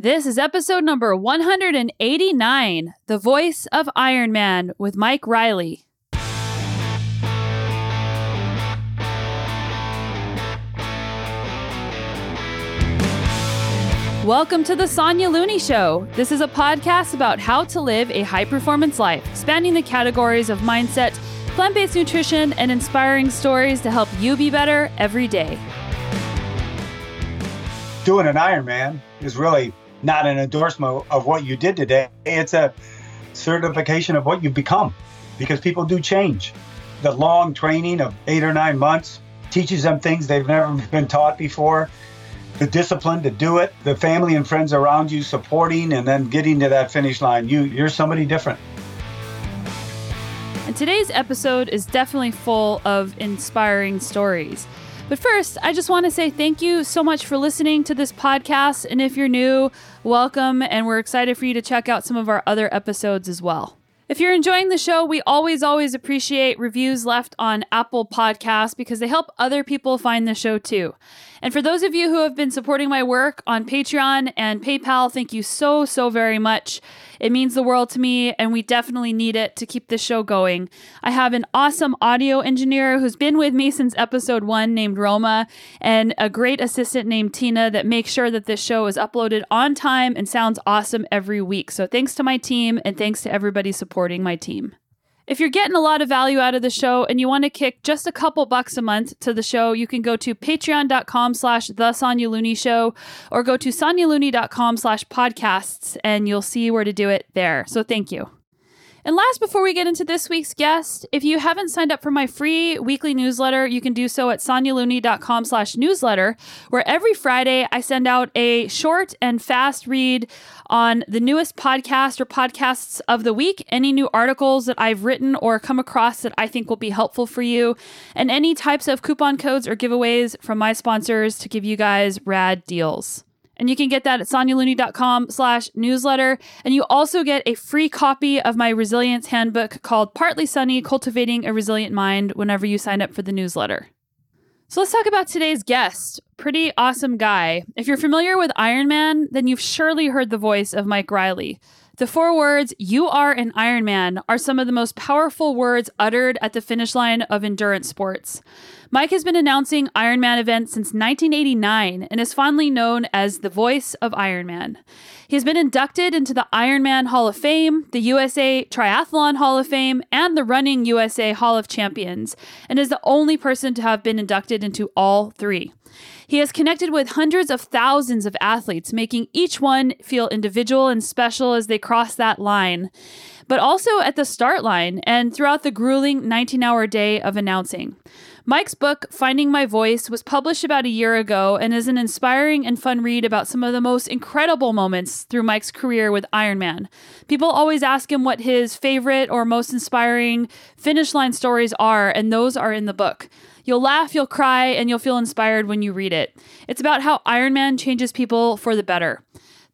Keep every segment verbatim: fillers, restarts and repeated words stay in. This is episode number one hundred eighty-nine, The Voice of Iron Man with Mike Riley. Welcome to the Sonia Looney Show. This is a podcast about how to live a high-performance life, spanning the categories of mindset, plant-based nutrition, and inspiring stories to help you be better every day. Doing an Ironman is really not an endorsement of what you did today. It's a certification of what you've become, because people do change. The long training of eight or nine months teaches them things they've never been taught before. The discipline to do it, the family and friends around you supporting, and then getting to that finish line. You, you're somebody different. And today's episode is definitely full of inspiring stories. But first, I just want to say thank you so much for listening to this podcast. And if you're new, welcome. And we're excited for you to check out some of our other episodes as well. If you're enjoying the show, we always, always appreciate reviews left on Apple Podcasts because they help other people find the show too. And for those of you who have been supporting my work on Patreon and PayPal, thank you so, so very much. It means the world to me, and we definitely need it to keep this show going. I have an awesome audio engineer who's been with me since episode one named Roma, and a great assistant named Tina that makes sure that this show is uploaded on time and sounds awesome every week. So thanks to my team, and thanks to everybody supporting my team. If you're getting a lot of value out of the show and you want to kick just a couple bucks a month to the show, you can go to patreon.com slash the Sonia Looney Show, or go to sonialooney.com slash podcasts and you'll see where to do it there. So thank you. And last, before we get into this week's guest, if you haven't signed up for my free weekly newsletter, you can do so at sonialooney.com slash newsletter, where every Friday I send out a short and fast read on the newest podcast or podcasts of the week, any new articles that I've written or come across that I think will be helpful for you, and any types of coupon codes or giveaways from my sponsors to give you guys rad deals. And you can get that at sonialooney.com slash newsletter. And you also get a free copy of my resilience handbook called Partly Sunny, Cultivating a Resilient Mind whenever you sign up for the newsletter. So let's talk about today's guest. Pretty awesome guy. If you're familiar with Iron Man, then you've surely heard the voice of Mike Riley. The four words, "You are an Iron Man," are some of the most powerful words uttered at the finish line of endurance sports. Mike has been announcing Ironman events since nineteen eighty-nine and is fondly known as the voice of Ironman. He has been inducted into the Ironman Hall of Fame, the U S A Triathlon Hall of Fame, and the Running U S A Hall of Champions, and is the only person to have been inducted into all three. He has connected with hundreds of thousands of athletes, making each one feel individual and special as they cross that line, but also at the start line and throughout the grueling nineteen-hour day of announcing. Mike's book, Finding My Voice, was published about a year ago and is an inspiring and fun read about some of the most incredible moments through Mike's career with Ironman. People always ask him what his favorite or most inspiring finish line stories are, and those are in the book. You'll laugh, you'll cry, and you'll feel inspired when you read it. It's about how Ironman changes people for the better.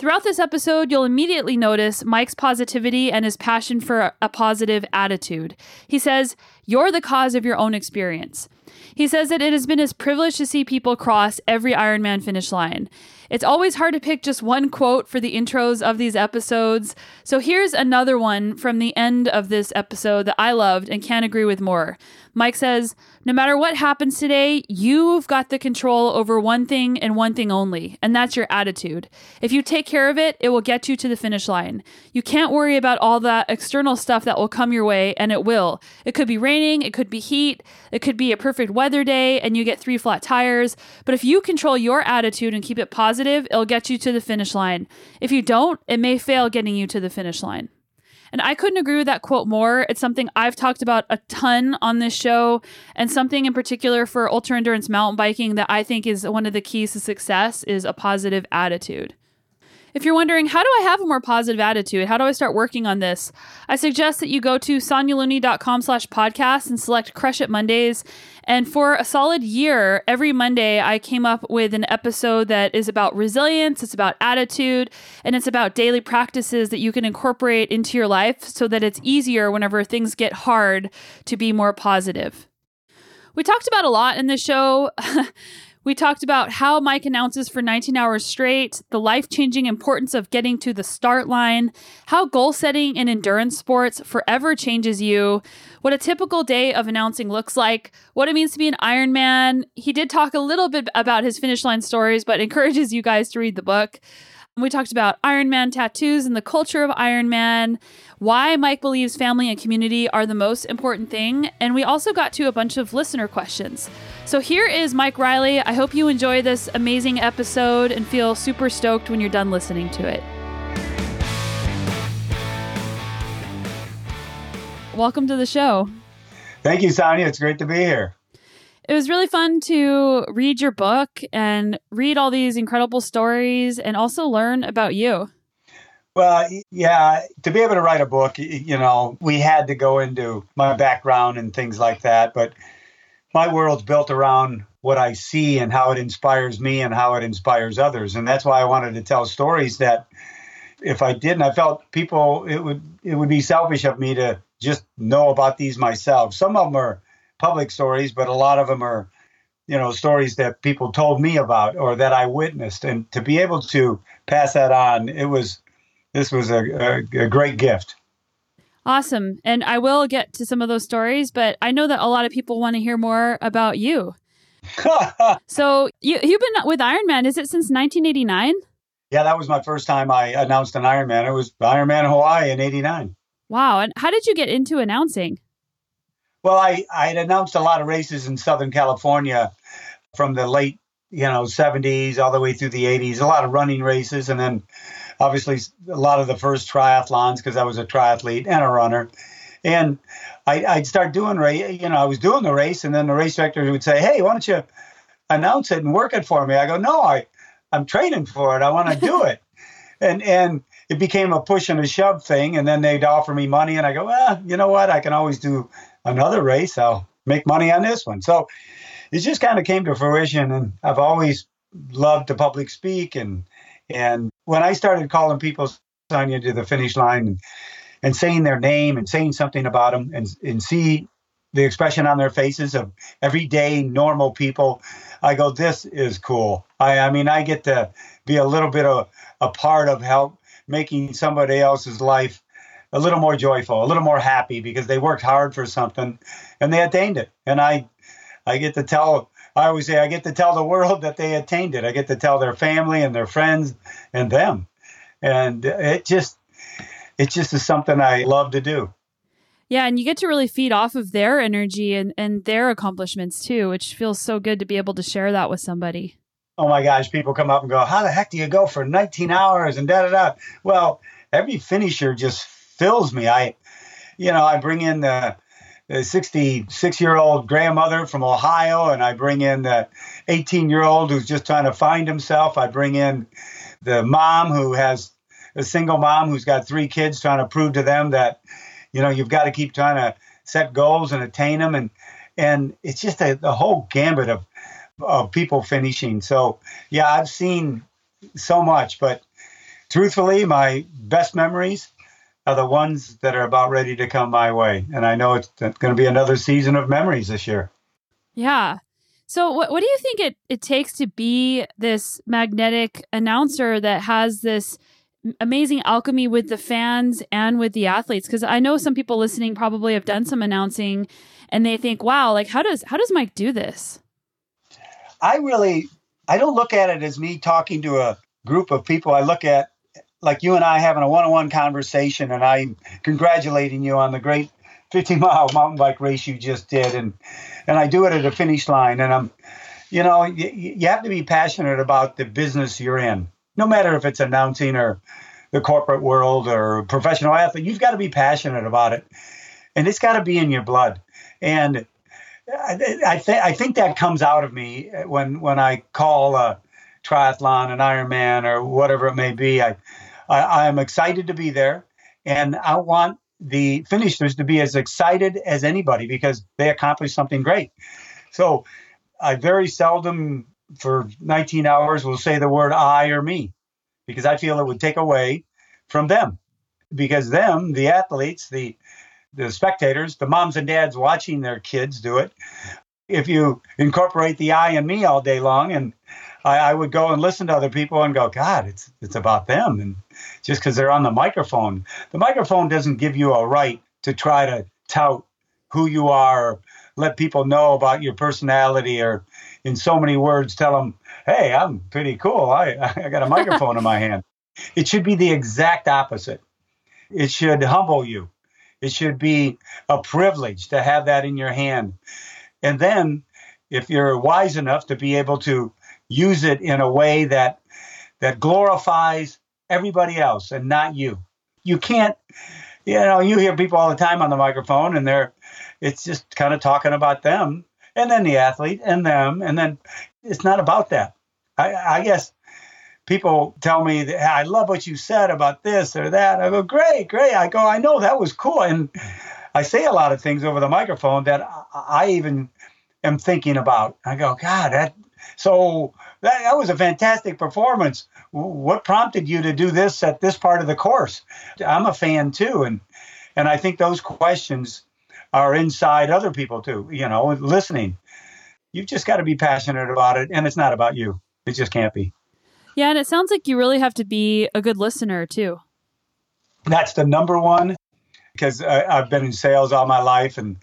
Throughout this episode, you'll immediately notice Mike's positivity and his passion for a positive attitude. He says, "You're the cause of your own experience." He says that it has been his privilege to see people cross every Ironman finish line. It's always hard to pick just one quote for the intros of these episodes, so here's another one from the end of this episode that I loved and can't agree with more. Mike says, "No matter what happens today, you've got the control over one thing and one thing only, and that's your attitude. If you take care of it, it will get you to the finish line. You can't worry about all that external stuff that will come your way, and it will. It could be raining, it could be heat, it could be a perfect weather day, and you get three flat tires, but if you control your attitude and keep it positive, Positive, it'll get you to the finish line. If you don't, it may fail getting you to the finish line." And I couldn't agree with that quote more. It's something I've talked about a ton on this show, and something in particular for ultra endurance mountain biking that I think is one of the keys to success is a positive attitude. If you're wondering, how do I have a more positive attitude? How do I start working on this? I suggest that you go to sonialooney.com slash podcast and select Crush It Mondays. And for a solid year, every Monday, I came up with an episode that is about resilience, it's about attitude, and it's about daily practices that you can incorporate into your life so that it's easier whenever things get hard to be more positive. We talked about a lot in this show. We talked about how Mike announces for nineteen hours straight, the life-changing importance of getting to the start line, how goal-setting in endurance sports forever changes you, what a typical day of announcing looks like, what it means to be an Ironman. He did talk a little bit about his finish line stories, but encourages you guys to read the book. We talked about Ironman tattoos and the culture of Ironman, why Mike believes family and community are the most important thing, and we also got to a bunch of listener questions. So here is Mike Riley. I hope you enjoy this amazing episode and feel super stoked when you're done listening to it. Welcome to the show. Thank you, Sonia. It's great to be here. It was really fun to read your book and read all these incredible stories and also learn about you. Well, yeah, to be able to write a book, you know, we had to go into my background and things like that. But my world's built around what I see and how it inspires me and how it inspires others. And that's why I wanted to tell stories that if I didn't, I felt people, it would it would be selfish of me to just know about these myself. Some of them are public stories, but a lot of them are, you know, stories that people told me about or that I witnessed. And to be able to pass that on, it was, this was a, a, a great gift. Awesome. And I will get to some of those stories, but I know that a lot of people want to hear more about you. So you, you've been with Ironman, is it since nineteen eighty-nine? Yeah, that was my first time I announced an Ironman. It was Ironman Hawaii in eighty-nine. Wow. And how did you get into announcing? Well, I, I had announced a lot of races in Southern California from the late, you know, seventies all the way through the eighties, a lot of running races. And then obviously a lot of the first triathlons because I was a triathlete and a runner. And I, I'd start doing, you know, I was doing the race and then the race director would say, hey, why don't you announce it and work it for me? I go, no, I, I'm training for it. I want to do it. and and it became a push and a shove thing. And then they'd offer me money and I go, well, you know what? I can always do another race, I'll make money on this one. So it just kind of came to fruition. And I've always loved to public speak. And and when I started calling people, Sonia, to the finish line and, and saying their name and saying something about them and, and see the expression on their faces of everyday normal people, I go, this is cool. I, I mean, I get to be a little bit of a part of help making somebody else's life a little more joyful, a little more happy because they worked hard for something and they attained it. And I I get to tell, I always say I get to tell the world that they attained it. I get to tell their family and their friends and them. And it just, it just is something I love to do. Yeah. And you get to really feed off of their energy and, and their accomplishments too, which feels so good to be able to share that with somebody. Oh my gosh. People come up and go, how the heck do you go for nineteen hours and da da da? Well, every finisher just fills me. I, you know, I bring in the sixty-six-year-old grandmother from Ohio, and I bring in the eighteen-year-old who's just trying to find himself. I bring in the mom who has a single mom who's got three kids trying to prove to them that, you know, you've got to keep trying to set goals and attain them. And, and it's just a, the whole gambit of, of people finishing. So, yeah, I've seen so much, but truthfully, my best memories are the ones that are about ready to come my way. And I know it's going to be another season of memories this year. Yeah. So what what do you think it, it takes to be this magnetic announcer that has this amazing alchemy with the fans and with the athletes? Because I know some people listening probably have done some announcing and they think, wow, like how does how does Mike do this? I really, I don't look at it as me talking to a group of people. I look at like you and I having a one-on-one conversation and I'm congratulating you on the great fifty mile mountain bike race you just did. And, and I do it at a finish line and I'm, you know, y- you have to be passionate about the business you're in, no matter if it's announcing or the corporate world or professional athlete, you've got to be passionate about it and it's got to be in your blood. And I, th- I, th- I think that comes out of me when, when I call a triathlon, an Ironman or whatever it may be. I, I am excited to be there, and I want the finishers to be as excited as anybody because they accomplished something great. So I very seldom for nineteen hours will say the word I or me because I feel it would take away from them because them, the athletes, the the spectators, the moms and dads watching their kids do it if you incorporate the I and me all day long, and I, I would go and listen to other people and go, God, it's it's about them. And just because they're on the microphone, the microphone doesn't give you a right to try to tout who you are, let people know about your personality, or in so many words, tell them, hey, I'm pretty cool. I, I got a microphone in my hand. It should be the exact opposite. It should humble you. It should be a privilege to have that in your hand. And then if you're wise enough to be able to use it in a way that that glorifies everybody else and not you. You can't, you know, you hear people all the time on the microphone and they're, it's just kind of talking about them and then the athlete and them. And then it's not about that. I, I guess people tell me that I love what you said about this or that. I go, great, great. I go, I know that was cool. And I say a lot of things over the microphone that I even am thinking about. I go, God, that, so that, that was a fantastic performance. What prompted you to do this at this part of the course? I'm a fan too. And, and I think those questions are inside other people too, you know, listening. You've just got to be passionate about it. And it's not about you. It just can't be. Yeah. And it sounds like you really have to be a good listener too. That's the number one, because I've been in sales all my life. And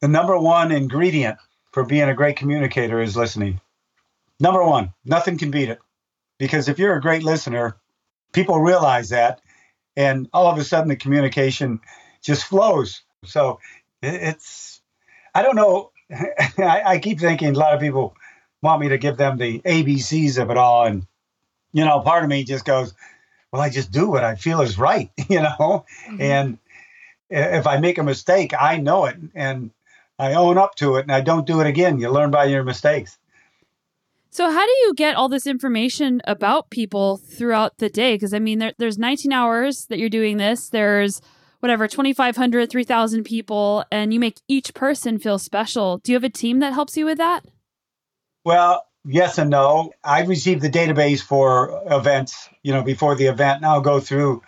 the number one ingredient for being a great communicator is listening. Number one, nothing can beat it. Because if you're a great listener, people realize that. And all of a sudden the communication just flows. So it's, I don't know. I, I keep thinking a lot of people want me to give them the A B Cs of it all. And, you know, part of me just goes, well, I just do what I feel is right, you know, mm-hmm. and if I make a mistake, I know it and I own up to it and I don't do it again. You learn by your mistakes. So how do you get all this information about people throughout the day? Because, I mean, there, there's nineteen hours that you're doing this. There's whatever, twenty-five hundred, three thousand people, and you make each person feel special. Do you have a team that helps you with that? Well, yes and no. I received the database for events, you know, before the event, and I'll go through.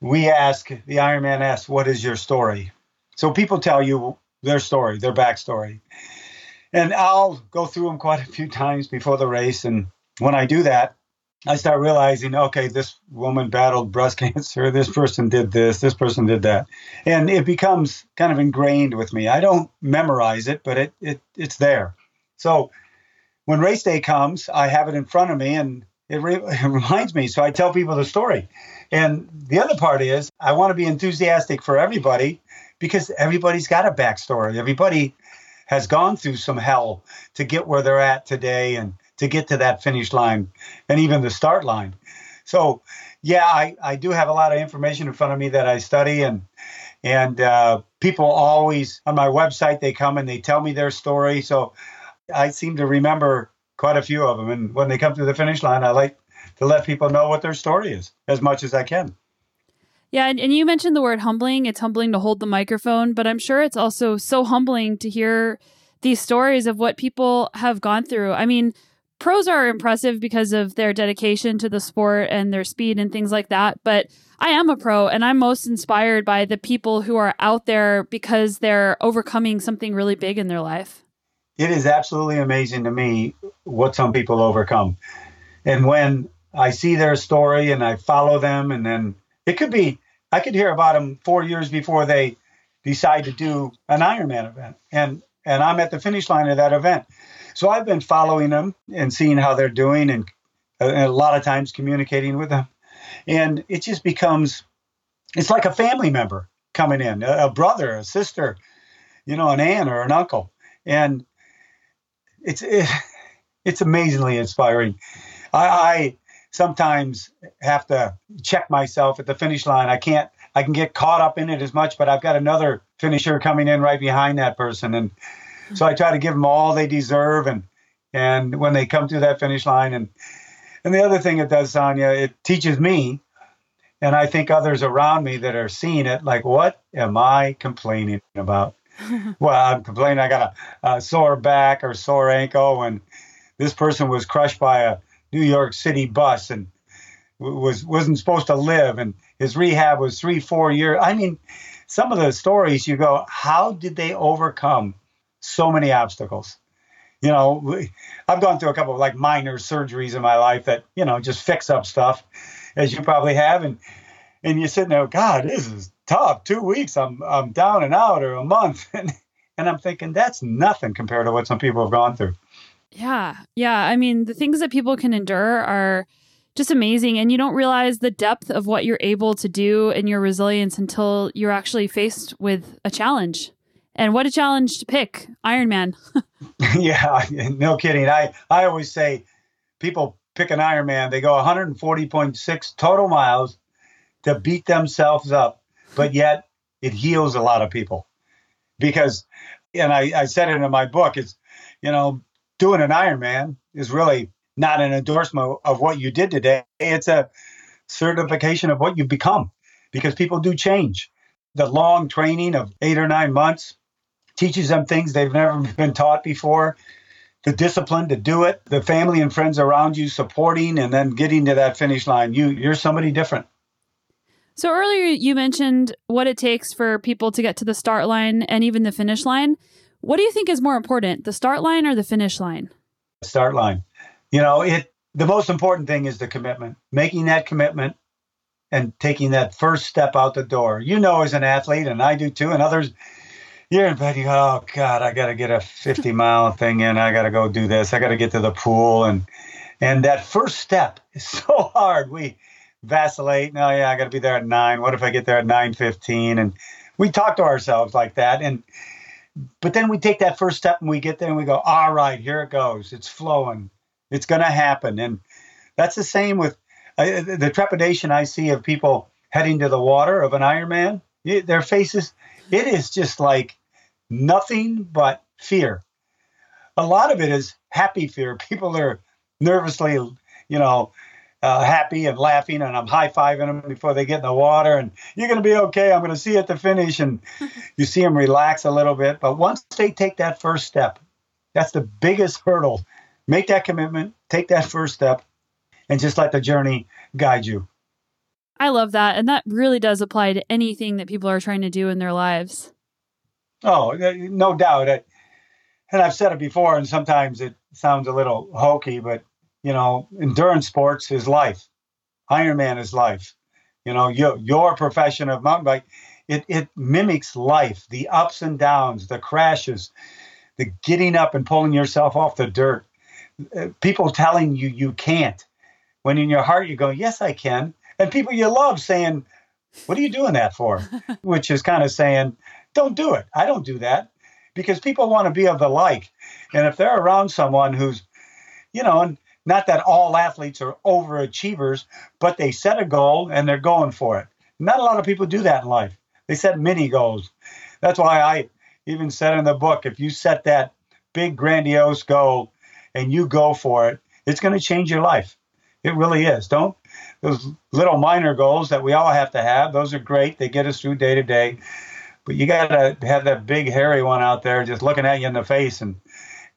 We ask, the Ironman asks, what is your story? So people tell you their story, their backstory. And I'll go through them quite a few times before the race. And when I do that, I start realizing, okay, this woman battled breast cancer. This person did this. This person did that. And it becomes kind of ingrained with me. I don't memorize it, but it, it it's there. So when race day comes, I have it in front of me and it, re- it reminds me. So I tell people the story. And the other part is I want to be enthusiastic for everybody because everybody's got a backstory. Everybody has gone through some hell to get where they're at today and to get to that finish line and even the start line. So, yeah, I, I do have a lot of information in front of me that I study. And and uh, people always on my website, they come and they tell me their story. So I seem to remember quite a few of them. And when they come to the finish line, I like to let people know what their story is as much as I can. Yeah. And, and you mentioned the word humbling. It's humbling to hold the microphone, but I'm sure it's also so humbling to hear these stories of what people have gone through. I mean, pros are impressive because of their dedication to the sport and their speed and things like that. But I am a pro and I'm most inspired by the people who are out there because they're overcoming something really big in their life. It is absolutely amazing to me what some people overcome. And when I see their story and I follow them, and then it could be, I could hear about them four years before they decide to do an Ironman event. And, and I'm at the finish line of that event. So I've been following them and seeing how they're doing and, and a lot of times communicating with them. And it just becomes, it's like a family member coming in, a, a brother, a sister, you know, an aunt or an uncle. And it's it, it's amazingly inspiring. I, I sometimes have to check myself at the finish line. I can't, I can get caught up in it as much, but I've got another finisher coming in right behind that person. And so I try to give them all they deserve. And, and when they come through that finish line, and, and the other thing it does, Sonia, it teaches me. And I think others around me that are seeing it, like, what am I complaining about? Well, I'm complaining I got a, a sore back or sore ankle, and this person was crushed by a New York City bus and was, wasn't supposed to live, and his rehab was three, four years. I mean, some of the stories you go, how did they overcome so many obstacles. You know, I've gone through a couple of like minor surgeries in my life that, you know, just fix up stuff, as you probably have. And and you're sitting there, God, this is tough. Two weeks, I'm I'm down and out, or a month. And, and I'm thinking that's nothing compared to what some people have gone through. Yeah. Yeah. I mean, the things that people can endure are just amazing. And you don't realize the depth of what you're able to do and your resilience until you're actually faced with a challenge. And what a challenge to pick, Ironman. Yeah, no kidding. I, I always say people pick an Ironman. They go one hundred forty point six total miles to beat themselves up. But yet it heals a lot of people because, and I, I said it in my book, it's, you know, doing an Ironman is really not an endorsement of what you did today. It's a certification of what you've become because people do change. The long training of eight or nine months teaches them things they've never been taught before, the discipline to do it, the family and friends around you supporting, and then getting to that finish line. You, you're somebody different. So earlier you mentioned what it takes for people to get to the start line and even the finish line. What do you think is more important, the start line or the finish line? The start line. You know, it. The most important thing is the commitment, making that commitment and taking that first step out the door. You know, as an athlete, and I do too, and others, you're in bed, you go, oh God, I got to get a fifty mile thing in. I got to go do this. I got to get to the pool. And and that first step is so hard. We vacillate. No, yeah, I got to be there at nine. What if I get there at nine fifteen? And we talk to ourselves like that. And but then we take that first step and we get there and we go, all right, here it goes. It's flowing. It's going to happen. And that's the same with I, the trepidation I see of people heading to the water of an Ironman, it, their faces, it is just like nothing but fear. A lot of it is happy fear. People are nervously, you know, uh, happy and laughing, and I'm high-fiving them before they get in the water, and you're going to be okay. I'm going to see you at the finish, and you see them relax a little bit. But once they take that first step, that's the biggest hurdle. Make that commitment, take that first step, and just let the journey guide you. I love that. And that really does apply to anything that people are trying to do in their lives. Oh, no doubt. And I've said it before, and sometimes it sounds a little hokey, but, you know, endurance sports is life. Ironman is life. You know, your, your profession of mountain bike, it, it mimics life, the ups and downs, the crashes, the getting up and pulling yourself off the dirt, people telling you you can't. When in your heart you go, yes, I can. And people you love saying, what are you doing that for? Which is kind of saying, don't do it. I don't do that. Because people want to be of the like. And if they're around someone who's, you know, not that all athletes are overachievers, but they set a goal and they're going for it. Not a lot of people do that in life. They set mini goals. That's why I even said in the book, if you set that big, grandiose goal and you go for it, it's going to change your life. It really is. Don't those little minor goals that we all have to have. Those are great. They get us through day to day. But you got to have that big, hairy one out there just looking at you in the face and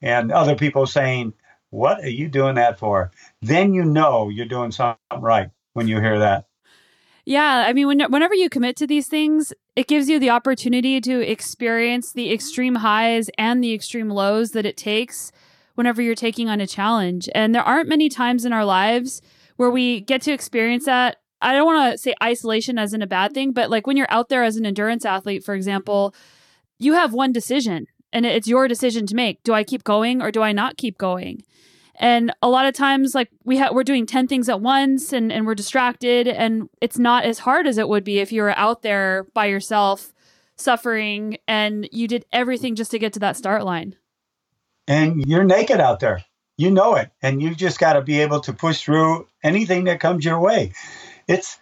and other people saying, what are you doing that for? Then, you know, you're doing something right when you hear that. Yeah. I mean, when, whenever you commit to these things, it gives you the opportunity to experience the extreme highs and the extreme lows that it takes whenever you're taking on a challenge. And there aren't many times in our lives where we get to experience that. I don't want to say isolation as in a bad thing, but like when you're out there as an endurance athlete, for example, you have one decision and it's your decision to make. Do I keep going or do I not keep going? And a lot of times, like we ha- we're doing ten things at once and, and we're distracted, and it's not as hard as it would be if you were out there by yourself suffering and you did everything just to get to that start line. And you're naked out there. You know it. And you've just got to be able to push through anything that comes your way. It's,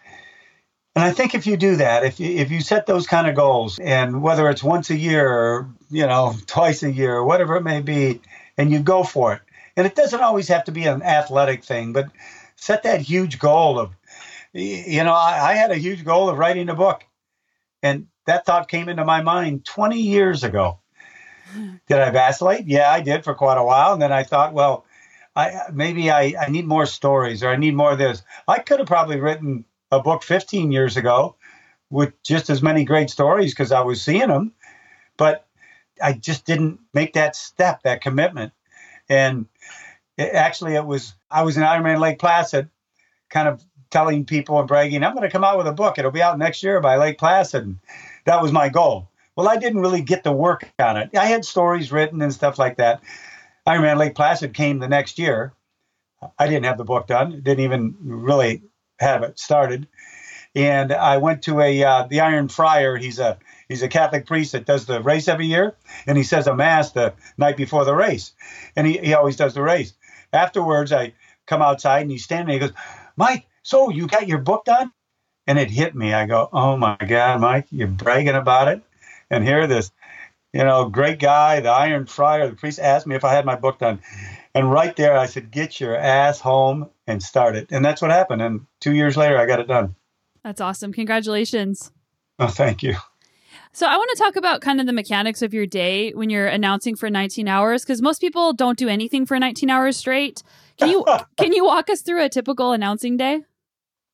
and I think if you do that, if you, if you set those kind of goals, and whether it's once a year or, you know, twice a year, or whatever it may be, and you go for it. And it doesn't always have to be an athletic thing, but set that huge goal of, you know, I, I had a huge goal of writing a book. And that thought came into my mind twenty years ago. Did I vacillate? Yeah, I did for quite a while. And then I thought, well, I maybe I, I need more stories, or I need more of this. I could have probably written a book fifteen years ago with just as many great stories because I was seeing them. But I just didn't make that step, that commitment. And it, actually it was, I was in Ironman Lake Placid kind of telling people and bragging, I'm going to come out with a book. It'll be out next year by Lake Placid. And that was my goal. Well, I didn't really get to work on it. I had stories written and stuff like that. Ironman Lake Placid came the next year. I didn't have the book done. Didn't even really have it started. And I went to a uh, the Iron Friar. He's a he's a Catholic priest that does the race every year, and he says a mass the night before the race, and he, he always does the race. Afterwards, I come outside and he's standing there. He goes, Mike, so you got your book done? And it hit me. I go, oh my God, Mike, you're bragging about it. And here this, you know, great guy, the Iron Friar, the priest asked me if I had my book done. And right there, I said, get your ass home and start it. And that's what happened. And two years later, I got it done. That's awesome. Congratulations. Oh, thank you. So I want to talk about kind of the mechanics of your day when you're announcing for nineteen hours, because most people don't do anything for nineteen hours straight. Can you can you walk us through a typical announcing day?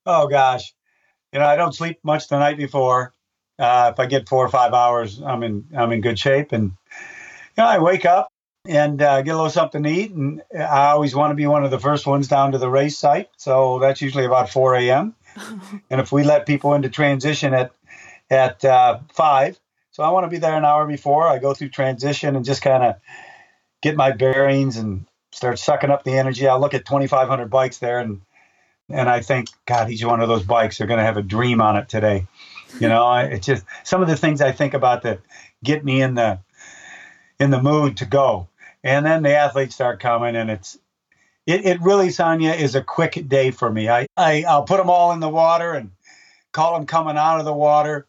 Oh, gosh. You know, I don't sleep much the night before. Uh, if I get four or five hours, I'm in I'm in good shape. And, you know, I wake up and uh, get a little something to eat. And I always want to be one of the first ones down to the race site. So that's usually about four a.m. And if we let people into transition at at uh, five. So I want to be there an hour before. I go through transition and just kind of get my bearings and start sucking up the energy. I look at twenty-five hundred bikes there and and I think, God, each one of those bikes, they're going to have a dream on it today. You know, it's just some of the things I think about that get me in the in the mood to go. And then the athletes start coming, and it's it, it really, Sonia, is a quick day for me. I, I I'll put them all in the water and call them coming out of the water.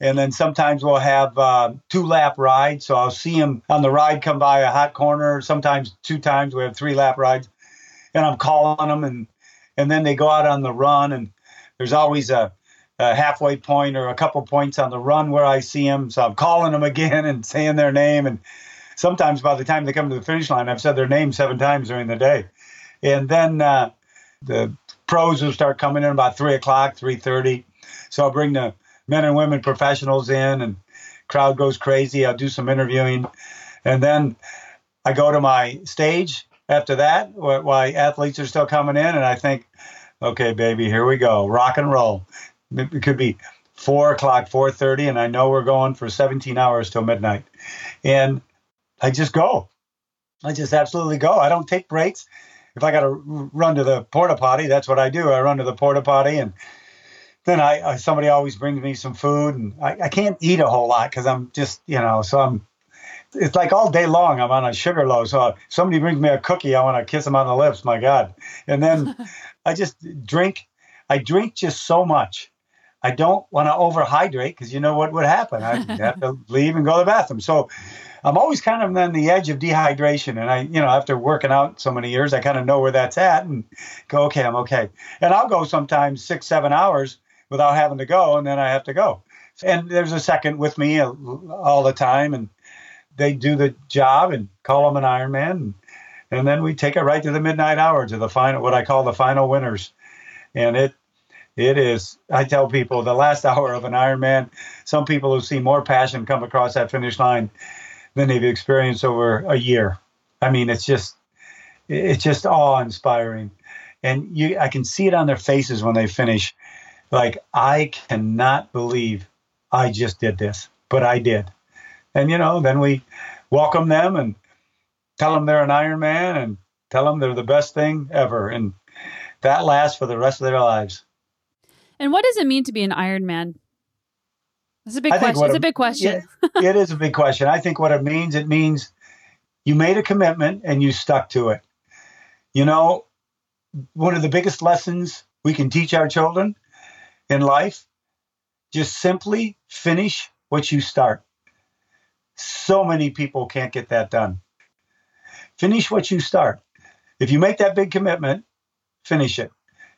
And then sometimes we'll have uh, two-lap rides. So I'll see them on the ride come by a hot corner. Sometimes two times we have three-lap rides. And I'm calling them, and, and then they go out on the run. And there's always a, a halfway point or a couple points on the run where I see them. So I'm calling them again and saying their name. And sometimes by the time they come to the finish line, I've said their name seven times during the day. And then uh, the pros will start coming in about three o'clock, three thirty. So I'll bring the men and women professionals in, and crowd goes crazy. I'll do some interviewing, and then I go to my stage after that while athletes are still coming in, and I think, okay, baby, here we go, rock and roll. It could be four o'clock, four thirty, and I know we're going for seventeen hours till midnight. And I just go. I just absolutely go. I don't take breaks. If I got to run to the porta potty, that's what I do. I run to the porta potty, and then I, I somebody always brings me some food, and I, I can't eat a whole lot because I'm just, you know, so I'm, it's like all day long I'm on a sugar low. So if somebody brings me a cookie, I want to kiss them on the lips, my God. And then I just drink. I drink just so much. I don't want to overhydrate because you know what would happen. I have to leave and go to the bathroom. So I'm always kind of on the edge of dehydration. And I, you know, after working out so many years, I kind of know where that's at and go, okay, I'm okay. And I'll go sometimes six, seven hours without having to go, and then I have to go. And there's a second with me all the time, and they do the job and call them an Ironman, and, and then we take it right to the midnight hour to the final, what I call the final winners. And it it is, I tell people, the last hour of an Ironman, some people who see more passion come across that finish line than they've experienced over a year. I mean, it's just it's just awe-inspiring. And you, I can see it on their faces when they finish. Like, I cannot believe I just did this, but I did. And, you know, then we welcome them and tell them they're an Ironman and tell them they're the best thing ever. And that lasts for the rest of their lives. And what does it mean to be an Ironman? That's a big I question. What it's a, a big question. It, it is a big question. I think what it means, it means you made a commitment and you stuck to it. You know, one of the biggest lessons we can teach our children in life, just simply finish what you start. So many people can't get that done. Finish what you start. If you make that big commitment, finish it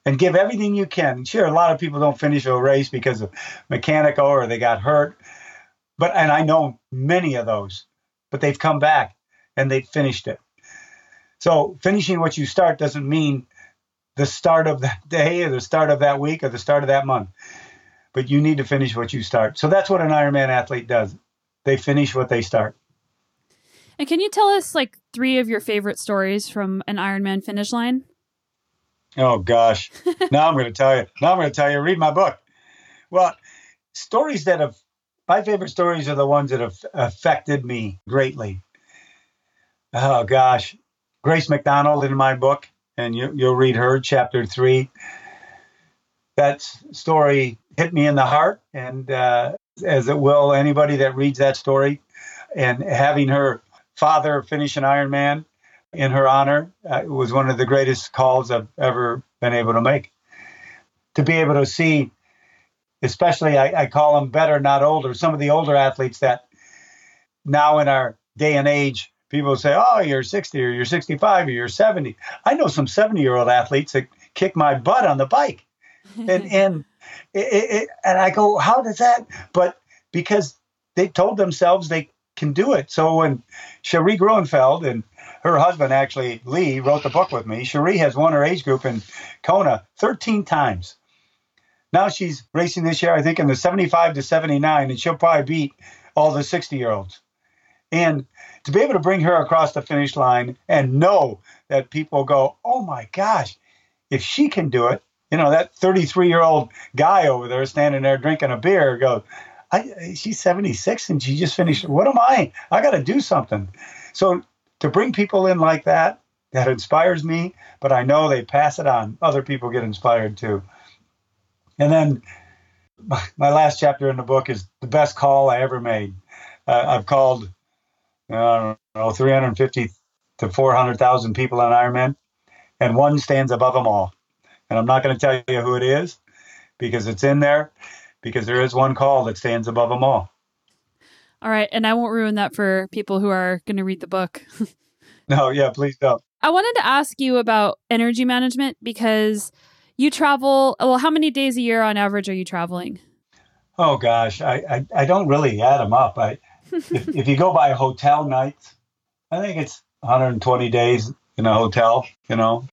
and give everything you can. Sure, a lot of people don't finish a race because of mechanical or they got hurt. But and I know many of those, but they've come back and they finished it. So finishing what you start doesn't mean the start of that day or the start of that week or the start of that month. But you need to finish what you start. So that's what an Ironman athlete does. They finish what they start. And can you tell us like three of your favorite stories from an Ironman finish line? Oh gosh. Now I'm going to tell you, now I'm going to tell you, read my book. Well, stories that have, my favorite stories are the ones that have affected me greatly. Oh gosh. Grace McDonald in my book, and you, you'll read her chapter three. That story hit me in the heart, and uh, as it will anybody that reads that story. And having her father finish an Ironman in her honor uh, was one of the greatest calls I've ever been able to make. To be able to see, especially I, I call them better, not older, some of the older athletes that now in our day and age, people say, oh, you're sixty or you're sixty-five or you're seventy. I know some seventy-year-old athletes that kick my butt on the bike. and and, it, it, and I go, how does that? But because they told themselves they can do it. So when Cherie Gruenfeld and her husband, actually, Lee, wrote the book with me, Cherie has won her age group in Kona thirteen times. Now she's racing this year, I think, in the seventy-five to seventy-nine, and she'll probably beat all the sixty-year-olds. And to be able to bring her across the finish line and know that people go, oh, my gosh, if she can do it, you know, that thirty-three-year-old guy over there standing there drinking a beer goes, I, she's seventy-six and she just finished. What am I? I got to do something. So to bring people in like that, that inspires me, but I know they pass it on. Other people get inspired too. And then my, my last chapter in the book is the best call I ever made. Uh, I've called, I don't know, three hundred fifty to four hundred thousand people on Ironman, and one stands above them all. And I'm not going to tell you who it is because it's in there, because there is one call that stands above them all. All right. And I won't ruin that for people who are going to read the book. No, yeah, please don't. I wanted to ask you about energy management because you travel. Well, how many days a year on average are you traveling? Oh, gosh, I, I, I don't really add them up. I, if, if you go by hotel nights, I think it's one hundred twenty days in a hotel, you know.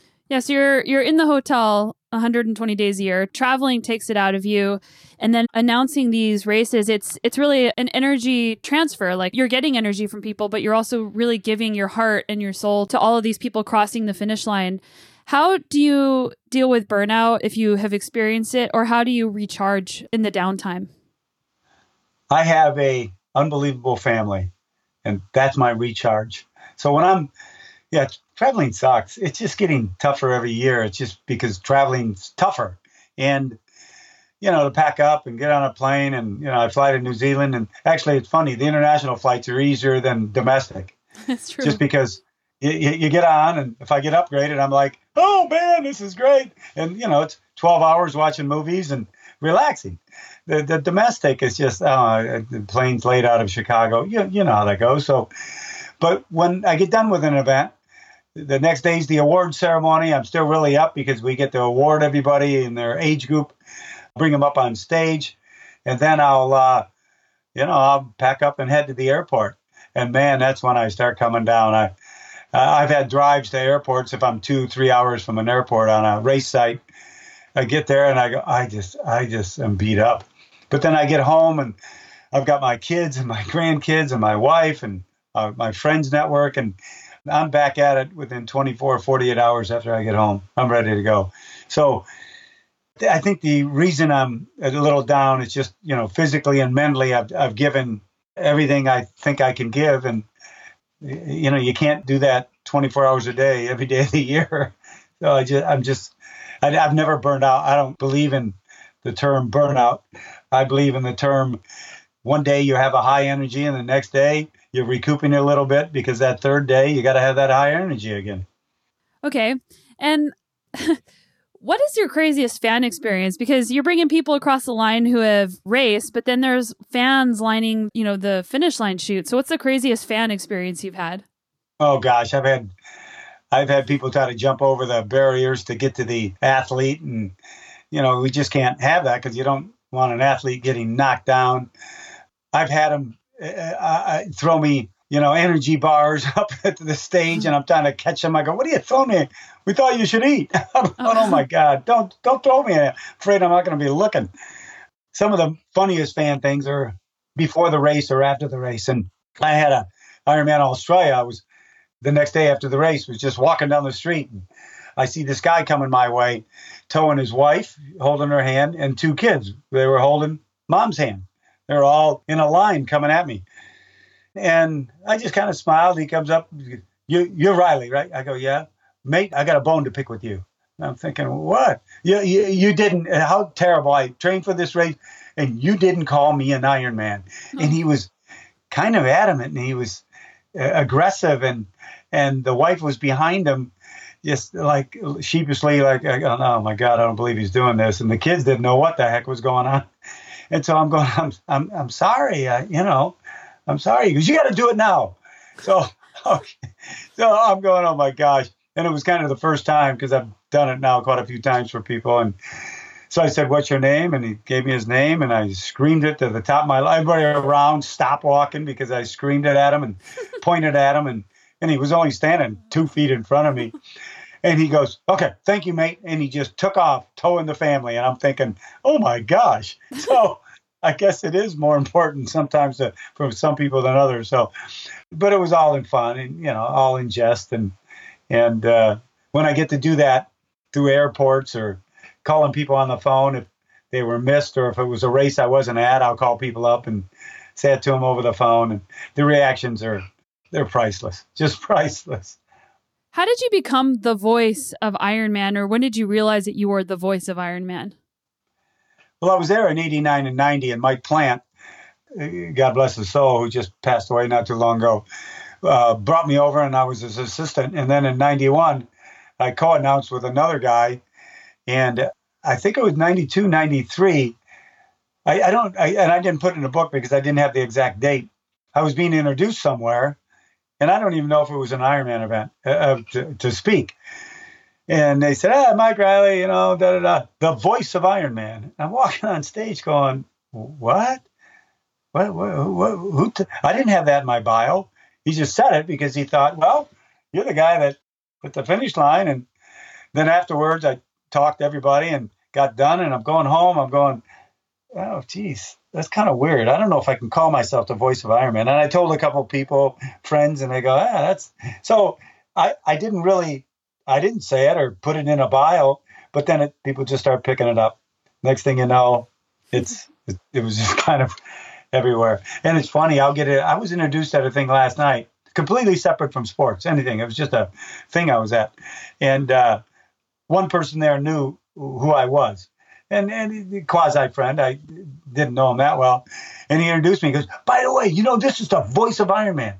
Yes, yeah, so you're you're in the hotel one hundred twenty days a year. Traveling takes it out of you. And then announcing these races, it's it's really an energy transfer. Like you're getting energy from people, but you're also really giving your heart and your soul to all of these people crossing the finish line. How do you deal with burnout if you have experienced it, or how do you recharge in the downtime? I have a unbelievable family, and that's my recharge. So when I'm, yeah, traveling sucks. It's just getting tougher every year. It's just because traveling's tougher. And, you know, to pack up and get on a plane and, you know, I fly to New Zealand. And actually, it's funny. The international flights are easier than domestic. That's true. Just because you, you get on, and if I get upgraded, I'm like, oh, man, this is great. And, you know, it's twelve hours watching movies and relaxing. The, the domestic is just, oh, the plane's laid out of Chicago. You, you know how that goes. So, but when I get done with an event, the next day's the award ceremony. I'm still really up because we get to award everybody in their age group, bring them up on stage, and then I'll, uh, you know, I'll pack up and head to the airport. And man, that's when I start coming down. I, I've had drives to airports if I'm two, three hours from an airport on a race site. I get there and I go, I just, I just am beat up. But then I get home and I've got my kids and my grandkids and my wife and uh, my friends network, and I'm back at it within twenty-four, forty-eight hours after I get home. I'm ready to go. So th- I think the reason I'm a little down is just, you know, physically and mentally, I've, I've given everything I think I can give. And, you know, you can't do that twenty-four hours a day, every day of the year. So I just, I'm just, I, I've never burned out. I don't believe in the term burnout. I believe in the term one day you have a high energy and the next day you're recouping a little bit, because that third day, you got to have that high energy again. Okay. And what is your craziest fan experience? Because you're bringing people across the line who have raced, but then there's fans lining, you know, the finish line chute. So what's the craziest fan experience you've had? Oh gosh, I've had, I've had people try to jump over the barriers to get to the athlete. And, you know, we just can't have that because you don't want an athlete getting knocked down. I've had them Uh, I, throw me, you know, energy bars up at the stage, and I'm trying to catch them. I go, what are you throwing me? We thought you should eat. oh, oh my God, don't don't throw me. I'm afraid I'm not going to be looking. Some of the funniest fan things are before the race or after the race. And I had a, Ironman Australia, I was the next day after the race was just walking down the street, and I see this guy coming my way, towing his wife, holding her hand, and two kids. They were holding mom's hand. They were all in a line coming at me. And I just kind of smiled. He comes up, you, you're Riley, right? I go, yeah. Mate, I got a bone to pick with you. And I'm thinking, what? You, you, you didn't, how terrible. I trained for this race, and you didn't call me an Ironman. Mm-hmm. And he was kind of adamant, and he was uh, aggressive, and and the wife was behind him, just like sheepishly, like, oh my God, I don't believe he's doing this. And the kids didn't know what the heck was going on. And so I'm going, I'm, I'm, I'm sorry, I, you know, I'm sorry. He goes, you got to do it now. So, okay. So I'm going, oh my gosh. And it was kind of the first time, because I've done it now quite a few times for people. And so I said, what's your name? And he gave me his name, and I screamed it to the top of my life. Everybody around stopped walking because I screamed it at him and pointed at him. And, and he was only standing two feet in front of me. And he goes, okay, thank you, mate. And he just took off, towing the family. And I'm thinking, oh, my gosh. So I guess it is more important sometimes to, for some people than others. So, but it was all in fun and, you know, all in jest. And and uh, when I get to do that through airports or calling people on the phone, if they were missed or if it was a race I wasn't at, I'll call people up and say it to them over the phone. And the reactions are, they're priceless, just priceless. How did you become the voice of Ironman, or when did you realize that you were the voice of Ironman? Well, I was there in eighty-nine and ninety, and Mike Plant, God bless his soul, who just passed away not too long ago, uh, brought me over, and I was his assistant. And then in ninety-one, I co-announced with another guy, and I think it was ninety-two, ninety-three. I, I don't, I, and I didn't put it in a book because I didn't have the exact date. I was being introduced somewhere. And I don't even know if it was an Ironman event uh, to, to speak. And they said, ah, Mike Riley, you know, da, da, da, the voice of Ironman. And I'm walking on stage going, what? What? what, what who t-? I didn't have that in my bio. He just said it because he thought, well, you're the guy that put the finish line. And then afterwards, I talked to everybody and got done. And I'm going home. I'm going, oh, geez, that's kind of weird. I don't know if I can call myself the voice of Ironman. And I told a couple people, friends, and they go, ah, that's so I, I didn't really, I didn't say it or put it in a bio, but then it, people just start picking it up. Next thing you know, it's, it, it was just kind of everywhere. And it's funny, I'll get it. I was introduced at a thing last night, completely separate from sports, anything. It was just a thing I was at. And uh, one person there knew who I was. And and quasi friend, I didn't know him that well. And he introduced me. He goes, by the way, you know, this is the voice of Ironman.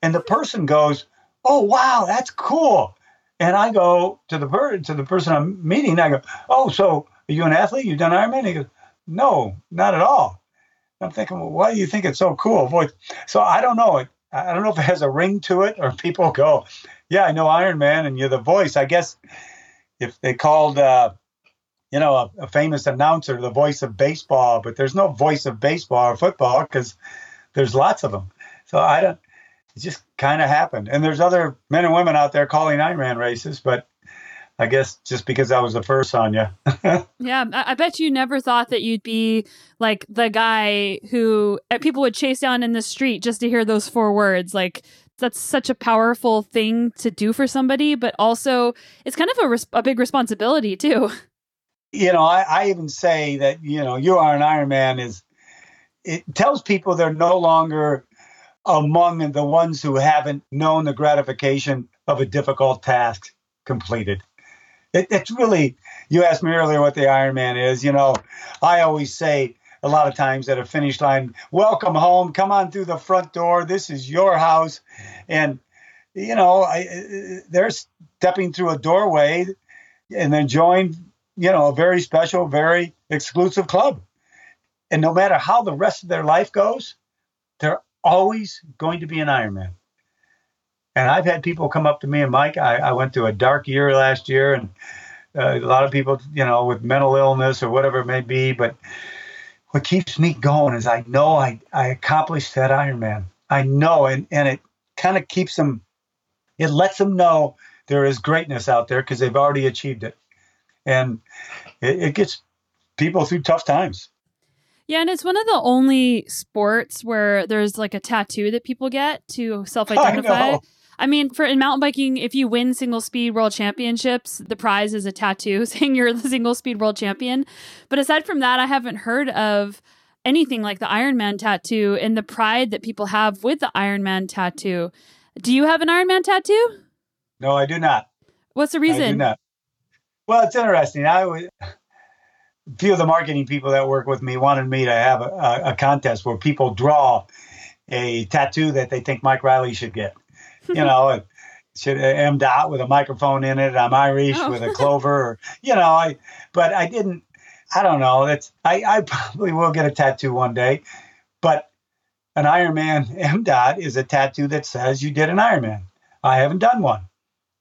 And the person goes, oh, wow, that's cool. And I go to the per- to the person I'm meeting. And I go, oh, so are you an athlete? You've done Ironman? He goes, no, not at all. And I'm thinking, well, why do you think it's so cool? Voice? So I don't know. I don't know if it has a ring to it or people go, yeah, I know Ironman and you're the voice. I guess if they called uh, – you know, a, a famous announcer, the voice of baseball, but there's no voice of baseball or football because there's lots of them. So I don't, it just kind of happened. And there's other men and women out there calling Ironman races, but I guess just because I was the first on you. Yeah, I, I bet you never thought that you'd be like the guy who uh, people would chase down in the street just to hear those four words. Like, that's such a powerful thing to do for somebody, but also it's kind of a, res- a big responsibility too. You know, I, I even say that, you know, you are an Ironman is, it tells people they're no longer among the ones who haven't known the gratification of a difficult task completed. It, it's really, you asked me earlier what the Ironman is. You know, I always say a lot of times at a finish line, welcome home, come on through the front door. This is your house. And, you know, I, they're stepping through a doorway and then joined, you know, a very special, very exclusive club. And no matter how the rest of their life goes, they're always going to be an Ironman. And I've had people come up to me and Mike, I, I went through a dark year last year and uh, a lot of people, you know, with mental illness or whatever it may be. But what keeps me going is I know I, I accomplished that Ironman. I know. And, and it kind of keeps them, it lets them know there is greatness out there because they've already achieved it. And it, it gets people through tough times. Yeah, and it's one of the only sports where there's like a tattoo that people get to self-identify. I know. I mean, for in mountain biking, if you win single speed world championships, the prize is a tattoo saying you're the single speed world champion. But aside from that, I haven't heard of anything like the Ironman tattoo and the pride that people have with the Ironman tattoo. Do you have an Ironman tattoo? No, I do not. What's the reason? I do not. Well, it's interesting. I was, a few of the marketing people that work with me wanted me to have a, a, a contest where people draw a tattoo that they think Mike Riley should get. You know, should M. Dot with a microphone in it. I'm Irish oh. with a clover. Or, you know, I. But I didn't. I don't know. That's. I. I probably will get a tattoo one day. But an Ironman M. Dot is a tattoo that says you did an Ironman. I haven't done one,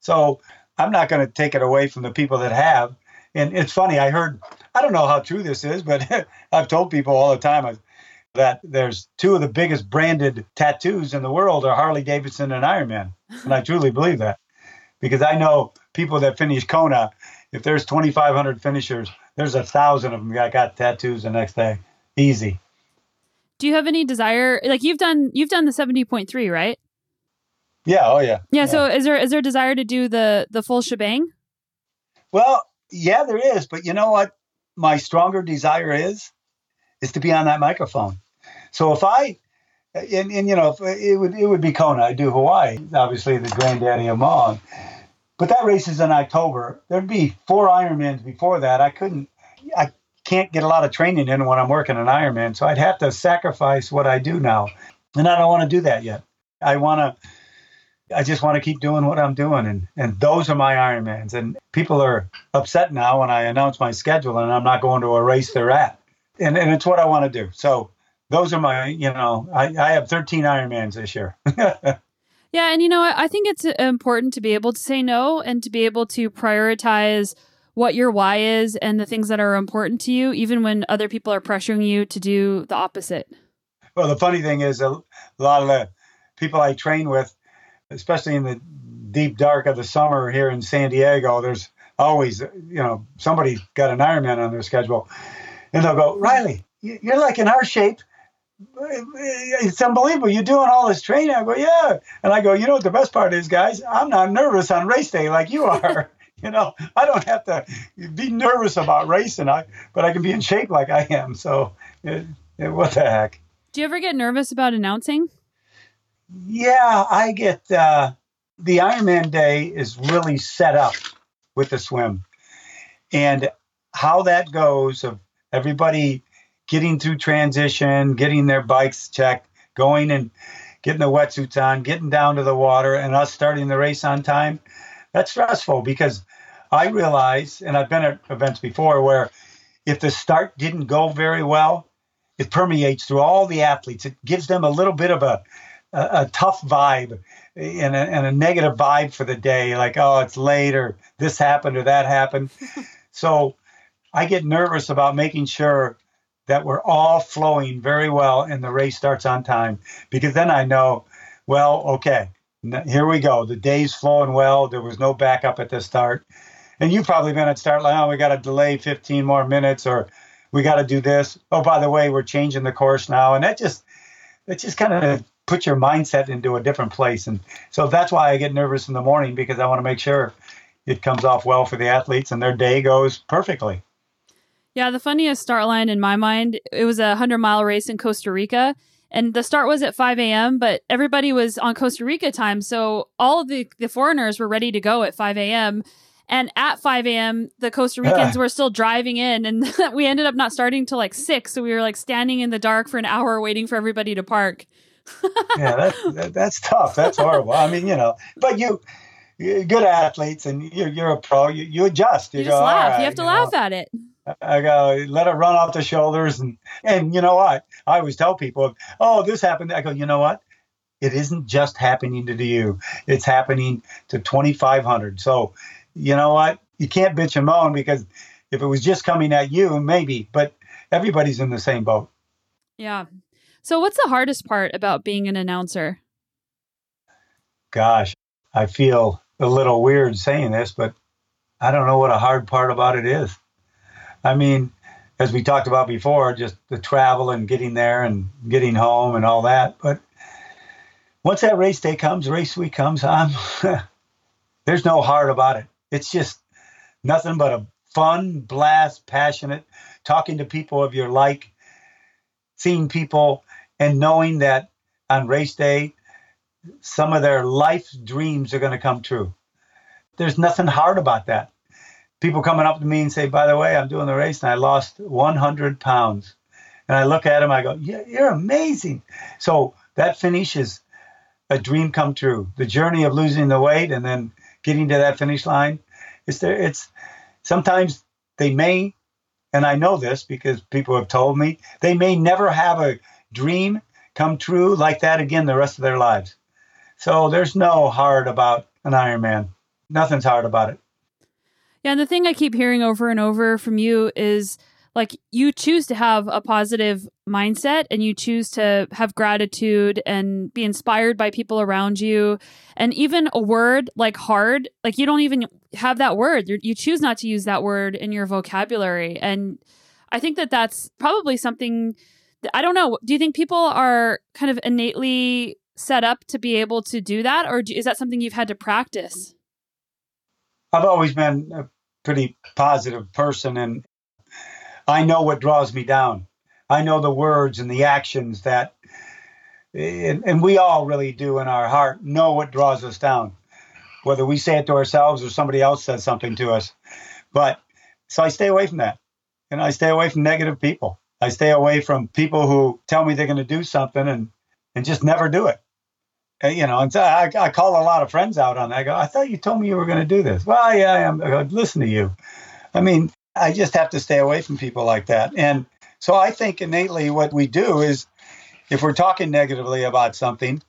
so I'm not going to take it away from the people that have. And it's funny. I heard. I don't know how true this is, but I've told people all the time. I, that there's two of the biggest branded tattoos in the world are Harley Davidson and Ironman. And I truly believe that because I know people that finish Kona, if there's twenty-five hundred finishers, there's a thousand of them that got tattoos the next day. Easy. Do you have any desire? Like you've done, you've done the seventy point three, right? Yeah. Oh yeah. Yeah. yeah. So is there, is there a desire to do the, the full shebang? Well, yeah, there is, but you know what my stronger desire is? is to be on that microphone. So if I, and, and you know, if it would it would be Kona. I do Hawaii, obviously the granddaddy of them all. But that race is in October. There'd be four Ironmans before that. I couldn't, I can't get a lot of training in when I'm working an Ironman. So I'd have to sacrifice what I do now. And I don't want to do that yet. I want to, I just want to keep doing what I'm doing. And, and those are my Ironmans. And people are upset now when I announce my schedule and I'm not going to a race they're at. And, and it's what I want to do. So those are my, you know, I, I have thirteen Ironmans this year. Yeah. And, you know, I, I think it's important to be able to say no and to be able to prioritize what your why is and the things that are important to you, even when other people are pressuring you to do the opposite. Well, the funny thing is a lot of the people I train with, especially in the deep dark of the summer here in San Diego, there's always, you know, somebody's got an Ironman on their schedule. And they'll go, Riley, you're like in our shape. It's unbelievable. You're doing all this training. I go, yeah. And I go, you know what the best part is, guys? I'm not nervous on race day like you are. You know, I don't have to be nervous about racing, I, but I can be in shape like I am. So it, it, what the heck? Do you ever get nervous about announcing? Yeah, I get uh, the Ironman day is really set up with the swim. And how that goes of everybody getting through transition, getting their bikes checked, going and getting the wetsuits on, getting down to the water, and us starting the race on time. That's stressful because I realize, and I've been at events before, where if the start didn't go very well, it permeates through all the athletes. It gives them a little bit of a, a, a tough vibe and a, and a negative vibe for the day, like, oh, it's late or this happened or that happened. So I get nervous about making sure that we're all flowing very well and the race starts on time because then I know, well, okay, here we go. The day's flowing well. There was no backup at the start. And you've probably been at start like, oh, we got to delay fifteen more minutes or we got to do this. Oh, by the way, we're changing the course now. And that just, that just kind of puts your mindset into a different place. And so that's why I get nervous in the morning because I want to make sure it comes off well for the athletes and their day goes perfectly. Yeah, the funniest start line in my mind, it was a hundred-mile race in Costa Rica, and the start was at five a.m., but everybody was on Costa Rica time, so all of the, the foreigners were ready to go at five a.m., and at five a.m., the Costa Ricans uh. were still driving in, and we ended up not starting till like six, so we were like standing in the dark for an hour waiting for everybody to park. Yeah, that's, that, that's tough. That's horrible. I mean, you know, but you... You're good athletes, and you're, you're a pro. You, you adjust. You, you just go, laugh. Right, you have to you laugh know. at it. I go, let it run off the shoulders. And, and you know what? I always tell people, oh, this happened. I go, you know what? It isn't just happening to you. It's happening to twenty-five hundred. So you know what? You can't bitch and moan because if it was just coming at you, maybe. But everybody's in the same boat. Yeah. So what's the hardest part about being an announcer? Gosh, I feel a little weird saying this, but I don't know what a hard part about it is. I mean, as we talked about before, just the travel and getting there and getting home and all that. But once that race day comes, race week comes, I'm, there's no heart about it. It's just nothing but a fun blast, passionate, talking to people of your like, seeing people and knowing that on race day, some of their life's dreams are going to come true. There's nothing hard about that. People coming up to me and say, by the way, I'm doing the race and I lost one hundred pounds. And I look at them, I go, yeah, you're amazing. So that finish is a dream come true. The journey of losing the weight and then getting to that finish line, it's there. It's sometimes they may, and I know this because people have told me, they may never have a dream come true like that again the rest of their lives. So there's no hard about an Ironman. Nothing's hard about it. Yeah, and the thing I keep hearing over and over from you is, like, you choose to have a positive mindset and you choose to have gratitude and be inspired by people around you. And even a word like hard, like you don't even have that word. You're, you choose not to use that word in your vocabulary. And I think that that's probably something, that, I don't know. Do you think people are kind of innately set up to be able to do that? Or do, is that something you've had to practice? I've always been a pretty positive person, and I know what draws me down. I know the words and the actions that, and, and we all really do in our heart, know what draws us down, whether we say it to ourselves or somebody else says something to us. But so I stay away from that. And I stay away from negative people. I stay away from people who tell me they're going to do something and, and just never do it. And, you know, and so I, I call a lot of friends out on that. I go, I thought you told me you were going to do this. Well, yeah, I am. I go, listen to you. I mean, I just have to stay away from people like that. And so I think innately what we do is if we're talking negatively about something,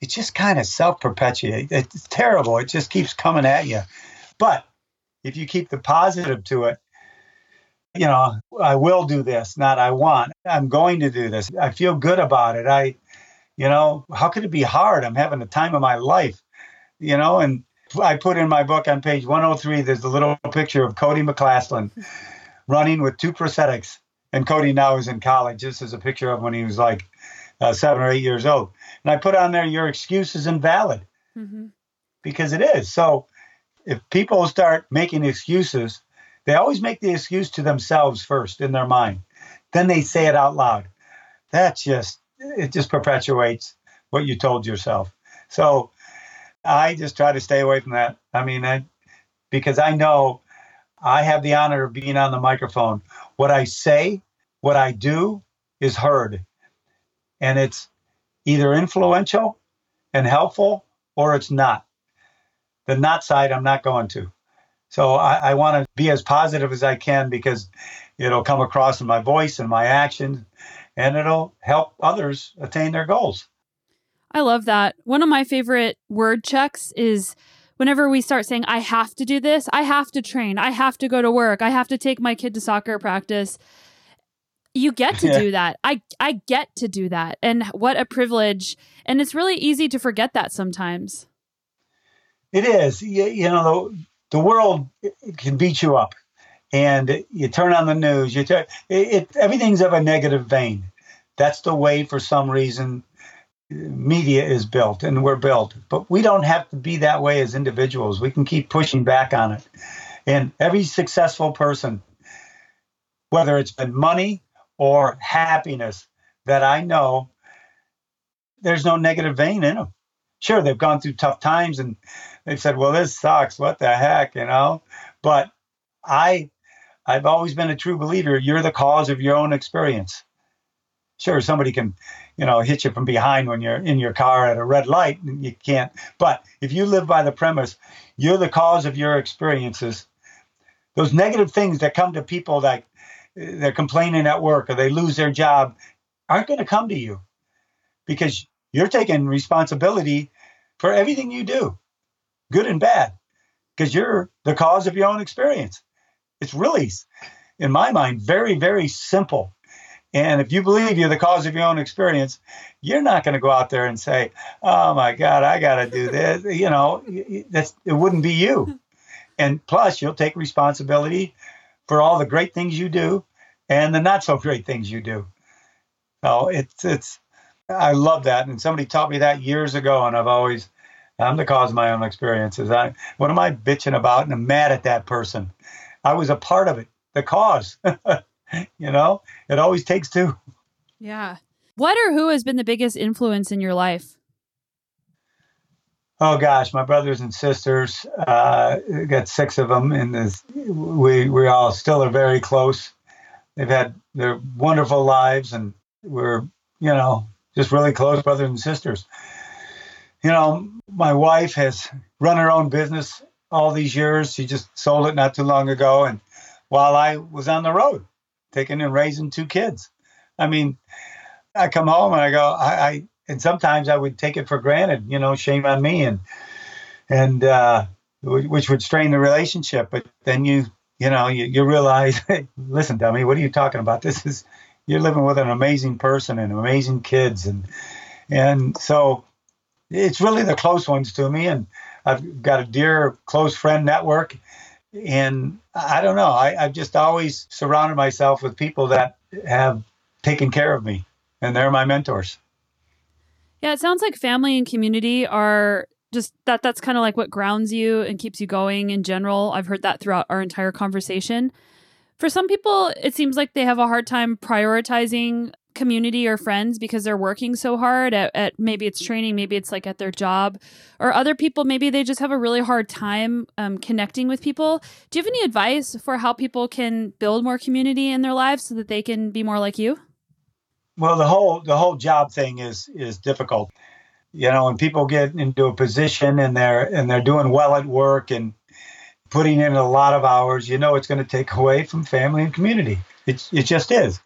it just kind of self-perpetuates. It's terrible. It just keeps coming at you. But if you keep the positive to it, you know, I will do this, not I want. I'm going to do this. I feel good about it. I, you know, how could it be hard? I'm having the time of my life, you know, and I put in my book on page one oh three, there's a little picture of Cody McClaslin running with two prosthetics. And Cody now is in college. This is a picture of when he was like uh, seven or eight years old. And I put on there, your excuse is invalid, mm-hmm. because it is. So if people start making excuses, they always make the excuse to themselves first in their mind. Then they say it out loud. That's just, it just perpetuates what you told yourself. So I just try to stay away from that. I mean, I, because I know I have the honor of being on the microphone. What I say, what I do is heard. And it's either influential and helpful or it's not. The not side I'm not going to. So I, I want to be as positive as I can because it'll come across in my voice and my actions and it'll help others attain their goals. I love that. One of my favorite word checks is whenever we start saying, I have to do this, I have to train, I have to go to work, I have to take my kid to soccer practice. You get to yeah. do that. I, I get to do that. And what a privilege. And it's really easy to forget that sometimes. It is. You, you know, the, the world can beat you up and you turn on the news. You turn, it, it, everything's of a negative vein. That's the way for some reason media is built and we're built, but we don't have to be that way as individuals. We can keep pushing back on it. And every successful person, whether it's been money or happiness that I know, there's no negative vein in them. Sure, they've gone through tough times and they've said, well, this sucks. What the heck, you know? But I, I've always been a true believer. You're the cause of your own experience. Sure, somebody can, you know, hit you from behind when you're in your car at a red light and you can't. But if you live by the premise, you're the cause of your experiences. Those negative things that come to people that they're complaining at work or they lose their job aren't going to come to you because you're taking responsibility for everything you do, good and bad, because you're the cause of your own experience. It's really, in my mind, very, very simple. And if you believe you're the cause of your own experience, you're not going to go out there and say, oh, my God, I got to do this. You know, that's, it wouldn't be you. And plus, you'll take responsibility for all the great things you do and the not so great things you do. So it's, it's, I love that. And somebody taught me that years ago, and I've always, I'm the cause of my own experiences. I, what am I bitching about? And I'm mad at that person. I was a part of it, the cause. You know, it always takes two. Yeah. What or who has been the biggest influence in your life? Oh, gosh, my brothers and sisters, uh, got six of them, and we we all still are very close. They've had their wonderful lives, and we're, you know, just really close brothers and sisters. You know, my wife has run her own business all these years. She just sold it not too long ago, and while I was on the road, taking and raising two kids. I mean, I come home and I go, I... I And sometimes I would take it for granted, you know, shame on me, and and uh, which would strain the relationship. But then you, you know, you, you realize, hey, listen, dummy, what are you talking about? This is, you're living with an amazing person and amazing kids, and and so it's really the close ones to me. And I've got a dear close friend network, and I don't know, I, I've just always surrounded myself with people that have taken care of me, and they're my mentors. Yeah, it sounds like family and community are just that. That's kind of like what grounds you and keeps you going in general. I've heard that throughout our entire conversation. For some people, it seems like they have a hard time prioritizing community or friends because they're working so hard at, at maybe it's training, maybe it's like at their job, or other people, maybe they just have a really hard time um, connecting with people. Do you have any advice for how people can build more community in their lives so that they can be more like you? Well, the whole the whole job thing is is difficult, you know. When people get into a position and they're and they're doing well at work and putting in a lot of hours, you know, it's going to take away from family and community. It it just is.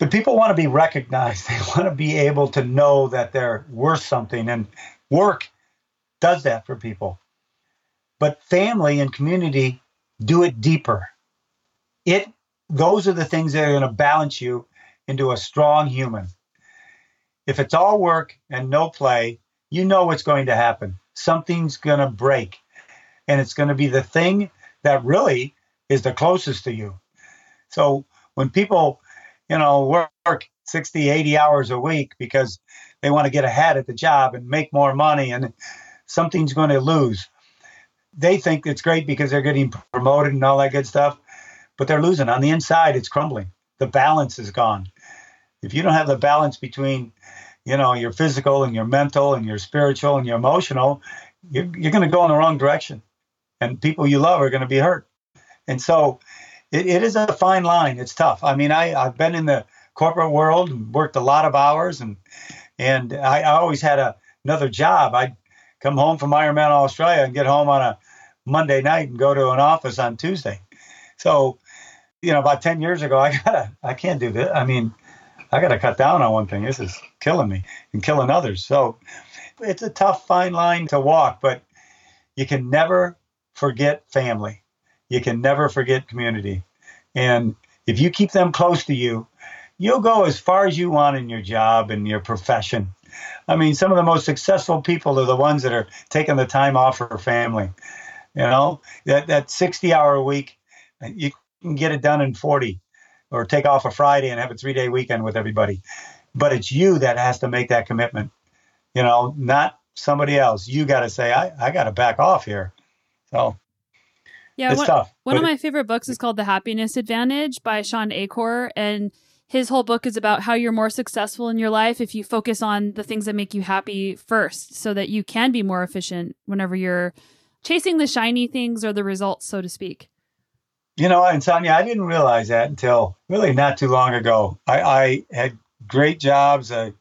But people want to be recognized. They want to be able to know that they're worth something, and work does that for people. But family and community do it deeper. It those are the things that are going to balance you into a strong human. If it's all work and no play, you know what's going to happen. Something's going to break, and it's going to be the thing that really is the closest to you. So when people, you know, work sixty, eighty hours a week because they want to get ahead at the job and make more money, and something's going to lose. They think it's great because they're getting promoted and all that good stuff, but they're losing. On the inside, it's crumbling. The balance is gone. If you don't have the balance between, you know, your physical and your mental and your spiritual and your emotional, you're, you're going to go in the wrong direction. And people you love are going to be hurt. And so it, it is a fine line. It's tough. I mean, I, I've been in the corporate world and worked a lot of hours. And and I, I always had a, another job. I'd come home from Ironman Australia and get home on a Monday night and go to an office on Tuesday. So, you know, about ten years ago, I gotta, I can't do this. I mean, I got to cut down on one thing. This is killing me and killing others. So it's a tough, fine line to walk, but you can never forget family. You can never forget community. And if you keep them close to you, you'll go as far as you want in your job and your profession. I mean, some of the most successful people are the ones that are taking the time off for family. You know, that that sixty hour a week, you can get it done in forty, or take off a Friday and have a three day weekend with everybody. But it's you that has to make that commitment, you know, not somebody else. You got to say, I, I got to back off here. So yeah, it's one, tough. One but of my favorite books is called The Happiness Advantage by Sean Achor. And his whole book is about how you're more successful in your life if you focus on the things that make you happy first, so that you can be more efficient whenever you're chasing the shiny things or the results, so to speak. You know, and Sonia, I didn't realize that until really not too long ago. I, I had great jobs. I, you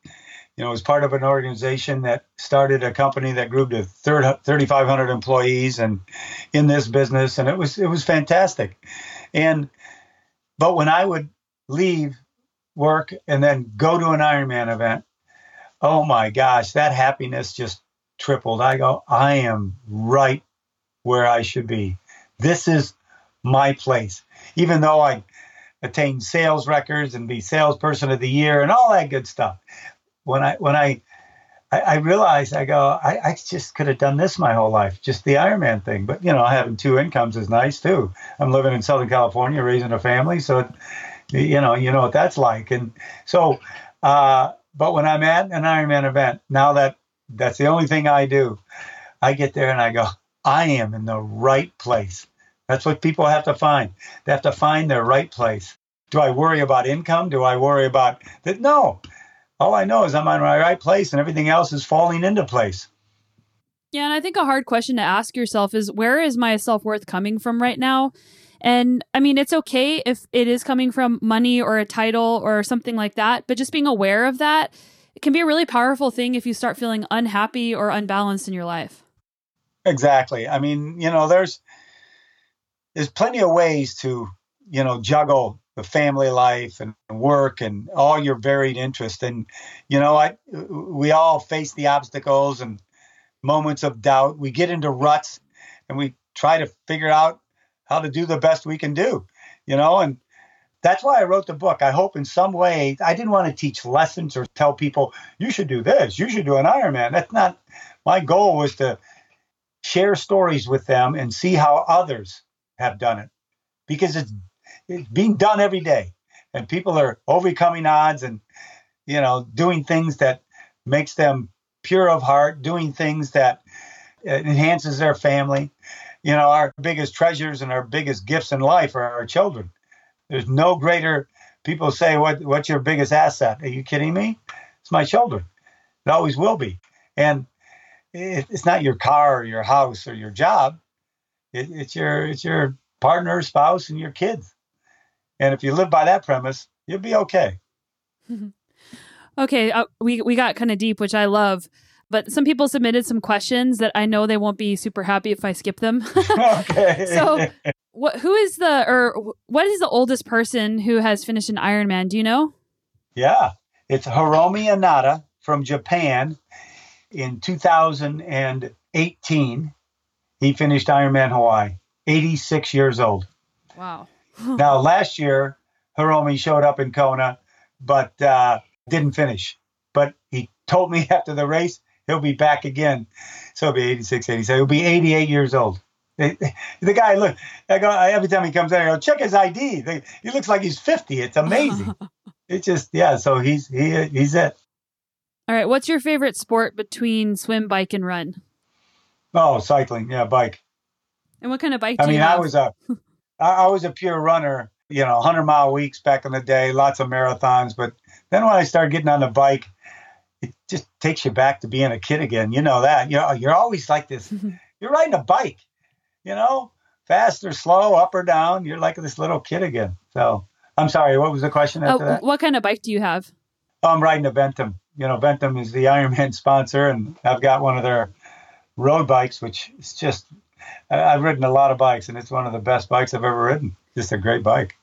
know, was part of an organization that started a company that grew to thirty-five hundred employees, and in this business, and it was it was fantastic. And but when I would leave work and then go to an Ironman event, oh my gosh, that happiness just tripled. I go, I am right where I should be. This is my place. Even though I attained sales records and be salesperson of the year and all that good stuff, when I when I I, I realized, I go, I, I just could have done this my whole life, just the Ironman thing. But you know, having two incomes is nice too. I'm living in Southern California, raising a family, so it, You know, you know what that's like. And so, uh, but when I'm at an Ironman event, now that that's the only thing I do, I get there and I go, I am in the right place. That's what people have to find. They have to find their right place. Do I worry about income? Do I worry about that? No. All I know is I'm in my right place and everything else is falling into place. Yeah, and I think a hard question to ask yourself is, where is my self-worth coming from right now? And I mean, it's okay if it is coming from money or a title or something like that, but just being aware of that, it can be a really powerful thing if you start feeling unhappy or unbalanced in your life. Exactly. I mean, you know, there's there's plenty of ways to, you know, juggle the family life and work and all your varied interests. And, you know, I we all face the obstacles and moments of doubt. We get into ruts and we try to figure out how to do the best we can do, you know, and that's why I wrote the book. I hope in some way, I didn't want to teach lessons or tell people, you should do this, you should do an Ironman. That's not, my goal was to share stories with them and see how others have done it, because it's, it's being done every day and people are overcoming odds and, you know, doing things that makes them pure of heart, doing things that enhances their family. You know, our biggest treasures and our biggest gifts in life are our children. There's no greater, people say, what, what's your biggest asset? Are you kidding me? It's my children. It always will be. And it, it's not your car or your house or your job. It, it's your it's your partner, spouse, and your kids. And if you live by that premise, you'll be okay. Okay, uh, we, we got kind of deep, which I love. But some people submitted some questions that I know they won't be super happy if I skip them. Okay. So what, who is the, or what is the oldest person who has finished an Ironman? Do you know? Yeah. It's Hiromi Inada from Japan in two thousand eighteen. He finished Ironman Hawaii, eighty-six years old. Wow. Now, last year, Hiromi showed up in Kona, but uh, didn't finish. But he told me after the race, he'll be back again. So he'll be eighty-six, eighty-seven. He'll be eighty-eight years old. The guy, look, I go, every time he comes out, I go, check his I D. He looks like he's fifty. It's amazing. It's just, yeah, so he's he he's it. All right. What's your favorite sport between swim, bike, and run? Oh, cycling. Yeah, bike. And what kind of bike do I mean, you have? I was a, I was a pure runner, you know, hundred-mile weeks back in the day, lots of marathons. But then when I started getting on the bike, it just takes you back to being a kid again. You know that. You know, you're always like this. You're riding a bike, you know, fast or slow, up or down. You're like this little kid again. So I'm sorry. What was the question after uh, that? What kind of bike do you have? I'm riding a Bentham. You know, Bentham is the Ironman sponsor, and I've got one of their road bikes, which is just, I've ridden a lot of bikes, and it's one of the best bikes I've ever ridden. Just a great bike.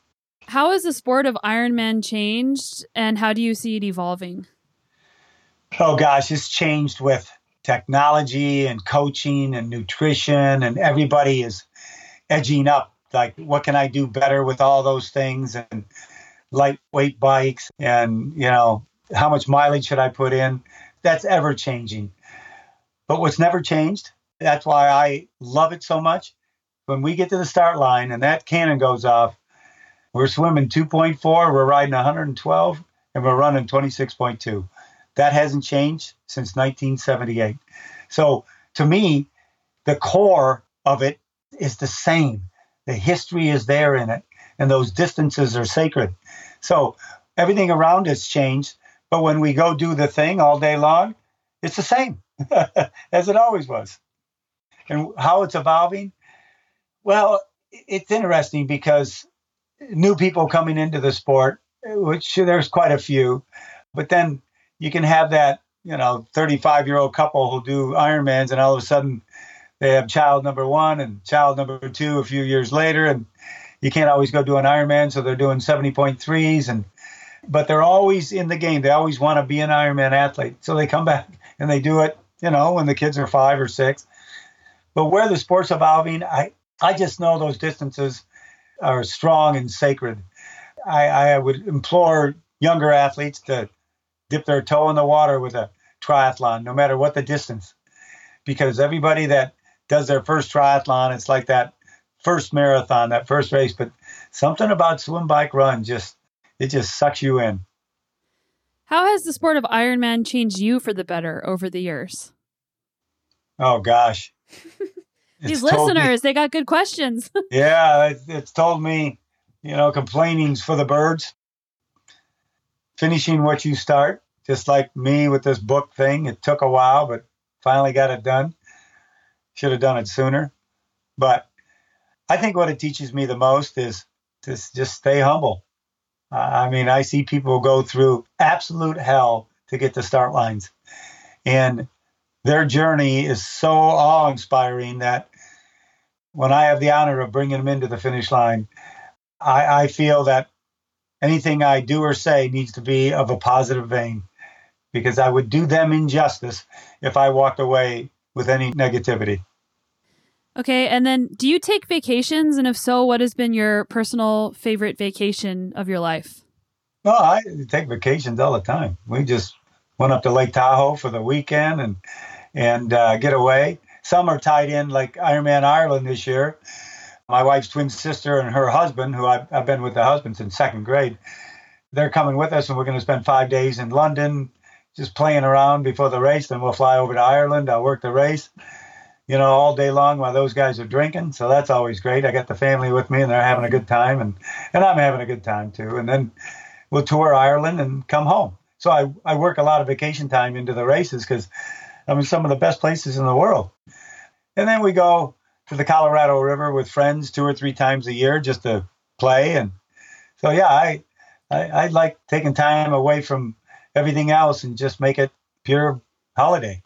How has the sport of Ironman changed, and how do you see it evolving? Oh, gosh, it's changed with technology and coaching and nutrition, and everybody is edging up. Like, what can I do better with all those things and lightweight bikes and, you know, how much mileage should I put in? That's ever changing. But what's never changed, that's why I love it so much. When we get to the start line and that cannon goes off, we're swimming two point four, we're riding one hundred twelve, and we're running twenty-six point two. That hasn't changed since nineteen seventy-eight. So to me, the core of it is the same. The history is there in it, and those distances are sacred. So everything around has changed, but when we go do the thing all day long, it's the same as it always was. And how it's evolving? Well, it's interesting because new people coming into the sport, which there's quite a few, but then you can have that, you know, thirty-five-year-old couple who do Ironmans, and all of a sudden they have child number one and child number two a few years later, and you can't always go do an Ironman, so they're doing seventy point threes, and but they're always in the game. They always want to be an Ironman athlete, so they come back and they do it, you know, when the kids are five or six. But where the sport's evolving, I, I just know those distances are strong and sacred. I, I would implore younger athletes to dip their toe in the water with a triathlon, no matter what the distance. Because everybody that does their first triathlon, it's like that first marathon, that first race. But something about swim, bike, run just it just sucks you in. How has the sport of Ironman changed you for the better over the years? Oh, gosh. These listeners, me, they got good questions. Yeah, it, it's told me, you know, complaining's for the birds. Finishing what you start, just like me with this book thing. It took a while, but finally got it done. Should have done it sooner. But I think what it teaches me the most is to just stay humble. Uh, I mean, I see people go through absolute hell to get to start lines. And their journey is so awe-inspiring that when I have the honor of bringing them into the finish line, I, I feel that anything I do or say needs to be of a positive vein, because I would do them injustice if I walked away with any negativity. Okay. And then do you take vacations? And if so, what has been your personal favorite vacation of your life? Well, I take vacations all the time. We just went up to Lake Tahoe for the weekend and, and uh, get away. Some are tied in like Ironman Ireland this year. My wife's twin sister and her husband, who I've, I've been with the husband since second grade, they're coming with us, and we're going to spend five days in London just playing around before the race. Then we'll fly over to Ireland. I'll work the race, you know, all day long while those guys are drinking. So that's always great. I got the family with me, and they're having a good time, and, and I'm having a good time too. And then we'll tour Ireland and come home. So I, I work a lot of vacation time into the races because I'm in some of the best places in the world. And then we go to the Colorado River with friends two or three times a year just to play. And so, yeah, I, I I like taking time away from everything else and just make it pure holiday.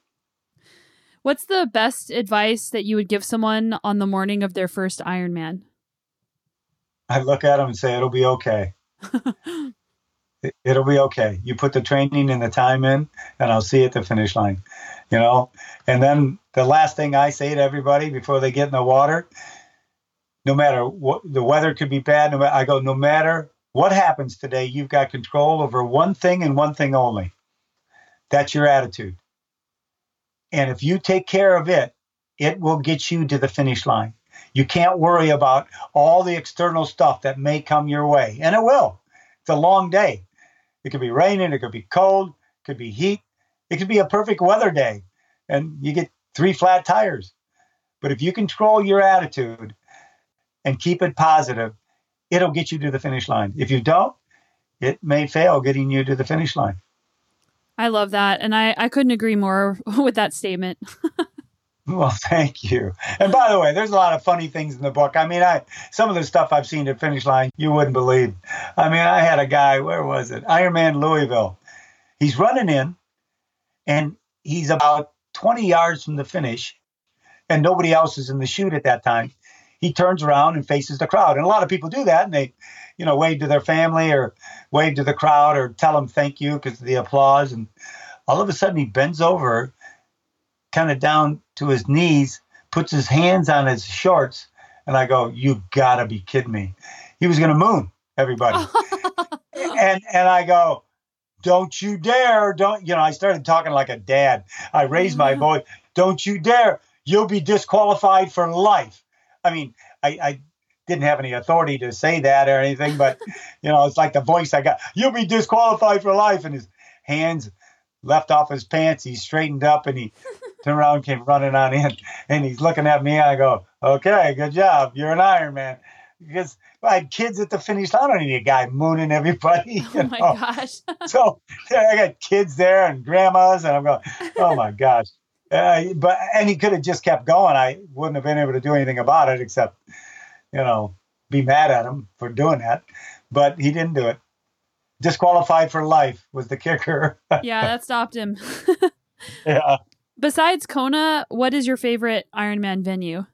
What's the best advice that you would give someone on the morning of their first Ironman? I look at them and say, it'll be okay. it, it'll be okay. You put the training and the time in, and I'll see you at the finish line, you know? And then the last thing I say to everybody before they get in the water, no matter what, the weather could be bad. No matter, I go, no matter what happens today, you've got control over one thing and one thing only. That's your attitude. And if you take care of it, it will get you to the finish line. You can't worry about all the external stuff that may come your way. And it will. It's a long day. It could be raining. It could be cold. It could be heat. It could be a perfect weather day. And you get three flat tires. But if you control your attitude and keep it positive, it'll get you to the finish line. If you don't, it may fail getting you to the finish line. I love that. And I, I couldn't agree more with that statement. Well, thank you. And by the way, there's a lot of funny things in the book. I mean, I some of the stuff I've seen at finish line, you wouldn't believe. I mean, I had a guy, where was it? Ironman Louisville. He's running in, and he's about twenty yards from the finish, and nobody else is in the chute at that time. He turns around and faces the crowd. And a lot of people do that, and they, you know, wave to their family or wave to the crowd or tell them thank you because of the applause. And all of a sudden he bends over, kind of down to his knees, puts his hands on his shorts, and I go, you gotta be kidding me. He was gonna moon everybody. and and I go, don't you dare, don't, you know, I started talking like a dad. I raised my voice, don't you dare, you'll be disqualified for life. I mean, I, I didn't have any authority to say that or anything, but, you know, it's like the voice I got, you'll be disqualified for life. And his hands left off his pants, he straightened up, and he turned around, came running on in, and he's looking at me, and I go, okay, good job, you're an Ironman. Because I had kids at the finish line. I don't need a guy mooning everybody. Oh, my know. gosh. So yeah, I got kids there and grandmas, and I'm going, oh, my gosh. Uh, but And he could have just kept going. I wouldn't have been able to do anything about it except, you know, be mad at him for doing that. But he didn't do it. Disqualified for life was the kicker. Yeah, that stopped him. Yeah. Besides Kona, what is your favorite Ironman venue?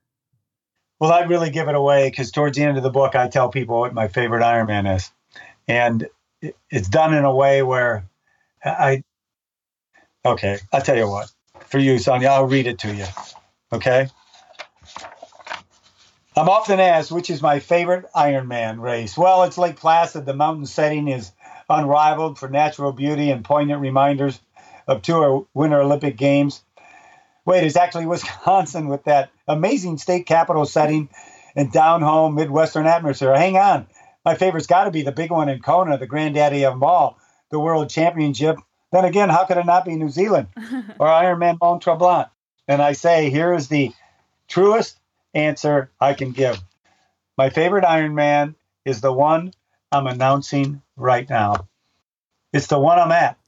Well, I really give it away because towards the end of the book, I tell people what my favorite Ironman is. And it's done in a way where I, okay, I'll tell you what. For you, Sonia, I'll read it to you, okay? I'm often asked, which is my favorite Ironman race? Well, it's Lake Placid. The mountain setting is unrivaled for natural beauty and poignant reminders of two Winter Olympic Games. Wait, it's actually Wisconsin with that amazing state capital setting and down-home Midwestern atmosphere. Hang on. my favorite's got to be the big one in Kona, the granddaddy of them all, the World Championship. Then again, how could it not be New Zealand or Ironman Mont Tremblant? And I say, here is the truest answer I can give. My favorite Ironman is the one I'm announcing right now. It's the one I'm at.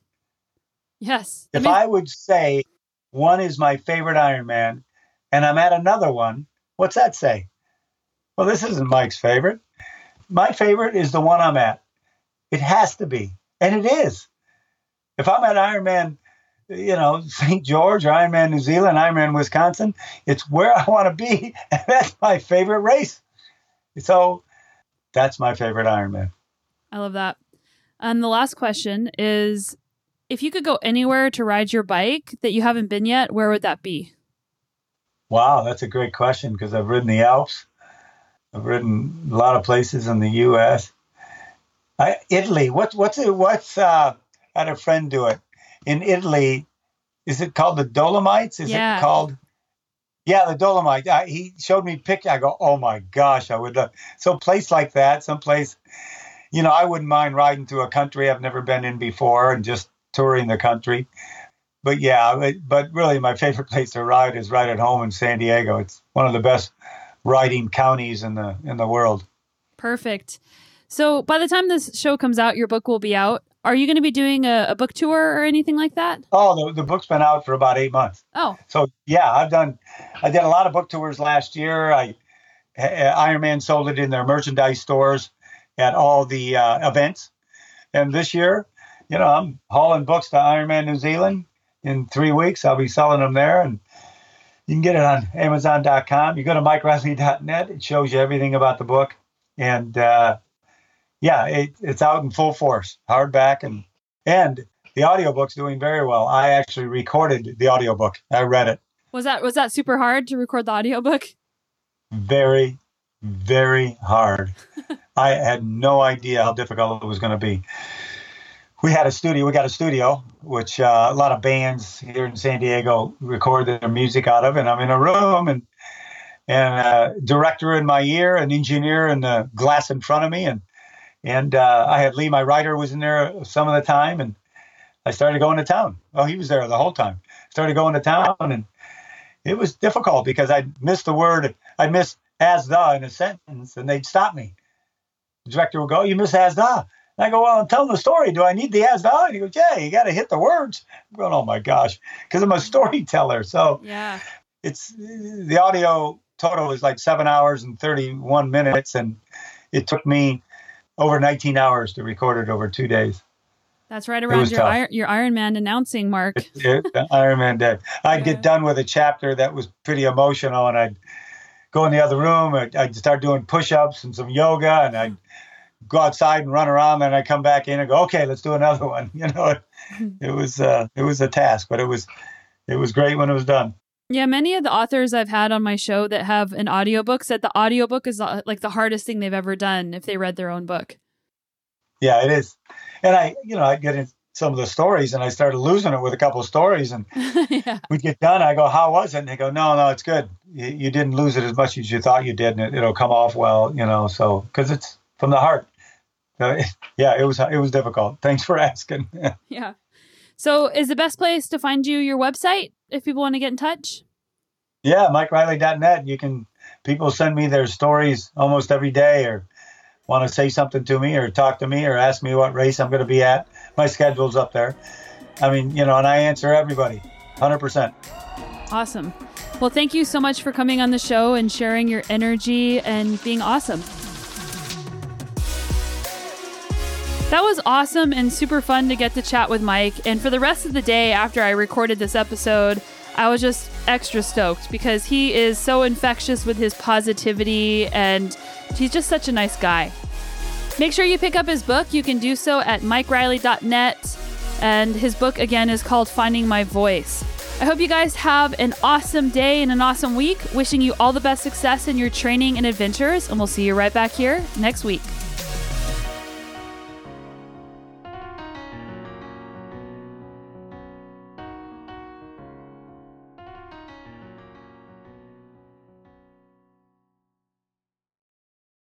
Yes. If I, mean- I would say one is my favorite Ironman and I'm at another one, what's that say? Well, this isn't Mike's favorite. My favorite is the one I'm at. It has to be. And it is. If I'm at Ironman, you know, Saint George, or Ironman New Zealand, Ironman Wisconsin, it's where I want to be. And that's my favorite race. So that's my favorite Ironman. I love that. And the last question is, if you could go anywhere to ride your bike that you haven't been yet, where would that be? Wow, that's a great question, because I've ridden the Alps. I've ridden a lot of places in the U S. I, Italy. What, what's it? What's uh, I had a friend do it in Italy. Is it called the Dolomites? Is yeah. it called? Yeah, the Dolomites. I, he showed me pictures. I go, oh my gosh, I would love so place like that. Someplace, you know, I wouldn't mind riding through a country I've never been in before and just touring the country. But yeah, but really, my favorite place to ride is right at home in San Diego. It's one of the best riding counties in the in the world. Perfect. So by the time this show comes out, your book will be out. Are you going to be doing a, a book tour or anything like that? Oh, the, the book's been out for about eight months. Oh, so yeah, I've done. I did a lot of book tours last year. I Ironman sold it in their merchandise stores at all the uh, events, and this year, you know, I'm hauling books to Ironman New Zealand in three weeks. I'll be selling them there, and you can get it on amazon dot com. You go to mike resley dot net. It shows you everything about the book. And uh, yeah, it, it's out in full force, hardback. And and the audiobook's doing very well. I actually recorded the audiobook. I read it. Was that was that super hard to record the audiobook? Very, very hard. I had no idea how difficult it was going to be. We had a studio, we got a studio, which uh, a lot of bands here in San Diego record their music out of, and I'm in a room, and and a director in my ear, an engineer in the glass in front of me, and and uh, I had Lee, my writer, was in there some of the time, and I started going to town. Oh, he was there the whole time. Started going to town, and it was difficult because I missed the word, I missed as the in a sentence, and they'd stop me. The director would go, you missed as the. I go, well, I'm telling the story. Do I need the as the? And he goes, yeah, you got to hit the words. I'm going, oh my gosh, because I'm a storyteller. So yeah, it's the audio total is like seven hours and thirty-one minutes. And it took me over nineteen hours to record it over two days. That's right around your Iron, your Ironman announcing, Mark. Ironman Day. I'd yeah. get done with a chapter that was pretty emotional, and I'd go in the other room. I'd, I'd start doing push-ups and some yoga, and I'd go outside and run around, and I come back in and go, okay, let's do another one. You know, it, it was uh, it was a task, but it was it was great when it was done. Yeah, many of the authors I've had on my show that have an audiobook said the audiobook is like the hardest thing they've ever done if they read their own book. Yeah, it is. And I, you know, I get in some of the stories, and I started losing it with a couple of stories, and yeah. we'd get done. I go, how was it? And they go, no, no, it's good. You, you didn't lose it as much as you thought you did, and it, it'll come off well, you know, so because it's from the heart. Uh, yeah, it was it was difficult. Thanks for asking. Yeah. So is the best place to find you your website if people want to get in touch? Yeah, mike reilly dot net. You can people send me their stories almost every day, or want to say something to me, or talk to me, or ask me what race I'm going to be at. My schedule's up there. I mean, you know, and I answer everybody one hundred percent. Awesome. Well, thank you so much for coming on the show and sharing your energy and being awesome. That was awesome and super fun to get to chat with Mike. And for the rest of the day after I recorded this episode, I was just extra stoked because he is so infectious with his positivity, and he's just such a nice guy. Make sure you pick up his book. You can do so at mike reilly dot net. And his book, again, is called Finding My Voice. I hope you guys have an awesome day and an awesome week. Wishing you all the best success in your training and adventures. And we'll see you right back here next week.